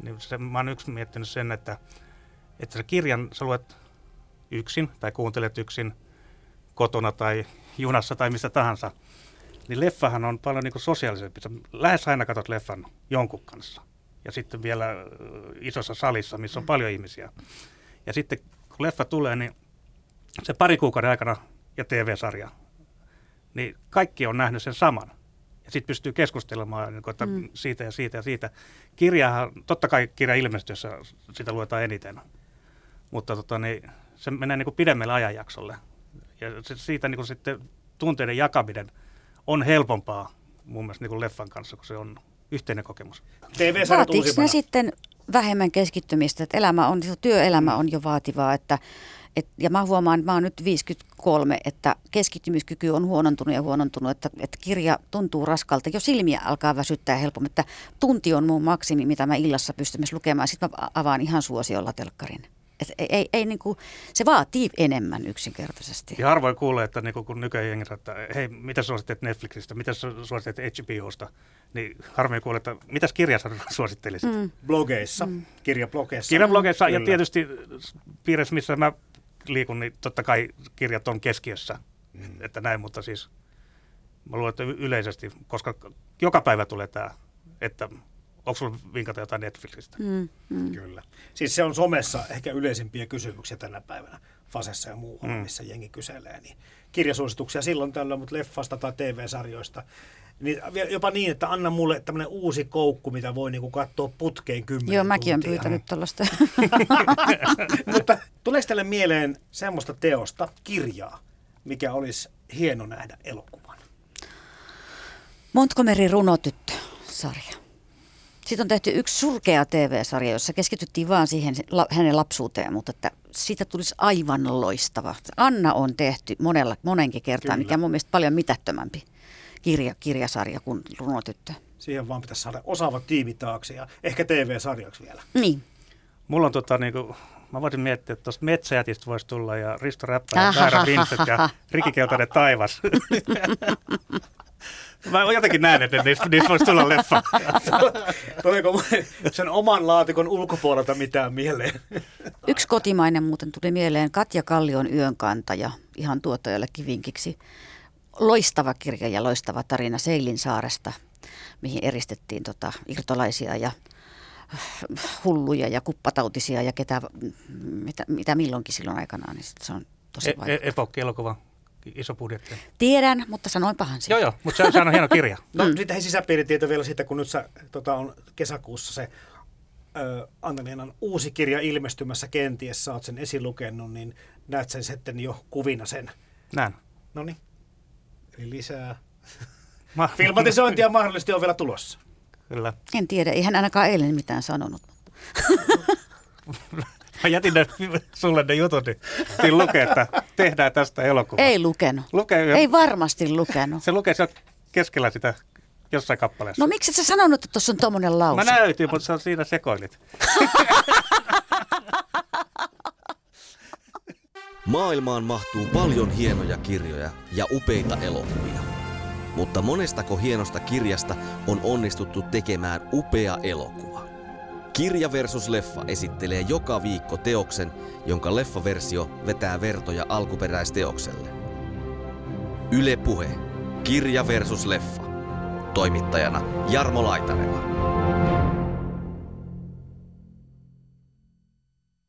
Niin mä oon yksi miettinyt sen, että se kirjan sä luet yksin tai kuuntelet yksin kotona tai junassa tai mistä tahansa, niin leffahan on paljon niin kuin sosiaalisempi. Lähes aina katsot leffan jonkun kanssa ja sitten vielä isossa salissa, missä on paljon ihmisiä. Ja sitten kun kun leffa tulee, niin se pari kuukauden aikana ja TV-sarja, niin kaikki on nähnyt sen saman. Ja sitten pystyy keskustelemaan että siitä ja siitä ja siitä. Kirjahan, totta kai kirja ilmestyessä sitä luetaan eniten, mutta se menee niin kuin pidemmälle ajanjaksolle. Ja siitä niin kuin sitten tunteiden jakaminen on helpompaa mun mielestä niin kuin leffan kanssa, kun se on yhteinen kokemus. Vaatiiko ne sitten vähemmän keskittymistä? Että työelämä on jo vaativaa, ja mä huomaan, että mä oon nyt 53, että keskittymiskyky on huonontunut, että kirja tuntuu raskalta. Jo silmiä alkaa väsyttää helpommin, että tunti on mun maksimi, mitä mä illassa pystyn lukemaan. Sitten mä avaan ihan suosiolla telkkarin. Ei niin kuin, se vaatii enemmän yksinkertaisesti. Ja harvoin kuulee, että niin kun nykyään jengi että hei, mitä suosittelet Netflixistä, mitä suosittelet HBOsta, niin harvoin kuulee, että mitäs kirjaa suosittelisit? Blogeissa, kirjablogeissa. Kirjablogeissa ja tietysti piirissä, missä mä liikun, niin totta kai kirjat on keskiössä, että näin, mutta siis mä luulen, että yleisesti, koska joka päivä tulee tämä, että onko sinulla vinkata jotain Netflixistä? Kyllä. Siis se on somessa ehkä yleisimpiä kysymyksiä tänä päivänä, Fasessa ja muualla, missä jengi kyselee. Niin kirjasuosituksia silloin tällöin, mutta leffasta tai TV-sarjoista. Niin jopa niin, että anna mulle tämmöinen uusi koukku, mitä voi niinku katsoa putkeen 10 tuntia. Joo, mäkin olen pyytänyt tuollaista. Mutta tuleeko teille mieleen semmoista teosta, kirjaa, mikä olisi hieno nähdä elokuvan? Montgomery Runotyttö-sarja. Sitten on tehty yksi surkea TV-sarja, jossa keskityttiin vaan siihen hänen lapsuuteen, mutta että siitä tulisi aivan loistava. Anna on tehty monenkin kertaan, mikä on mun mielestä paljon mitättömämpi kirjasarja kuin Runotyttö. Siihen vaan pitäisi saada osaava tiimi taakse ja ehkä TV-sarjaksi vielä. Niin. Mulla on mä voisin miettiä, että tuosta Metsäjätistä voisi tulla ja Risto Räppä ja Väärä Vincent ja Rikikeltainen taivas. Mä jotenkin näen, että niistä voisi tulla leffa. Tuleeko sen oman laatikon ulkopuolelta mitään mieleen? Yksi kotimainen muuten tuli mieleen, Katja Kallion Yönkantaja, ihan tuottajallekin vinkiksi. Loistava kirja ja loistava tarina Seilinsaaresta, mihin eristettiin irtolaisia ja hulluja ja kuppatautisia ja mitä milloinkin silloin aikanaan. Niin se on tosi vaikea. Epokki-elokuva. Iso budjetti. Tiedän, mutta sanoin pahan siitä. Joo, mutta se on hieno kirja. No sitten sisäpiiritieto vielä siitä, kun nyt on kesäkuussa se Anna-Leenan uusi kirja ilmestymässä kenties, sä oot sen esilukenut, niin näet sen sitten jo kuvina sen. Näin. Noniin. Eli lisää. Filmatisointia mahdollisesti on vielä tulossa. Kyllä. En tiedä, ei hän ainakaan eilen mitään sanonut. Mä jätin sulle ne jutut, niin siinä lukee, että tehdään tästä elokuva. Ei lukenut. Ei varmasti lukenut. Se lukee siellä keskellä sitä jossain kappaleessa. No miksi et sä sanonut, että tuossa on tommonen lause? Mä näytin, mutta sä siinä sekoilit. Maailmaan mahtuu paljon hienoja kirjoja ja upeita elokuvia. Mutta monestako hienosta kirjasta on onnistuttu tekemään upea elokuva? Kirja versus leffa esittelee joka viikko teoksen, jonka leffaversio vetää vertoja alkuperäisteokselle. Yle Puhe. Kirja versus leffa. Toimittajana Jarmo Laitaneva.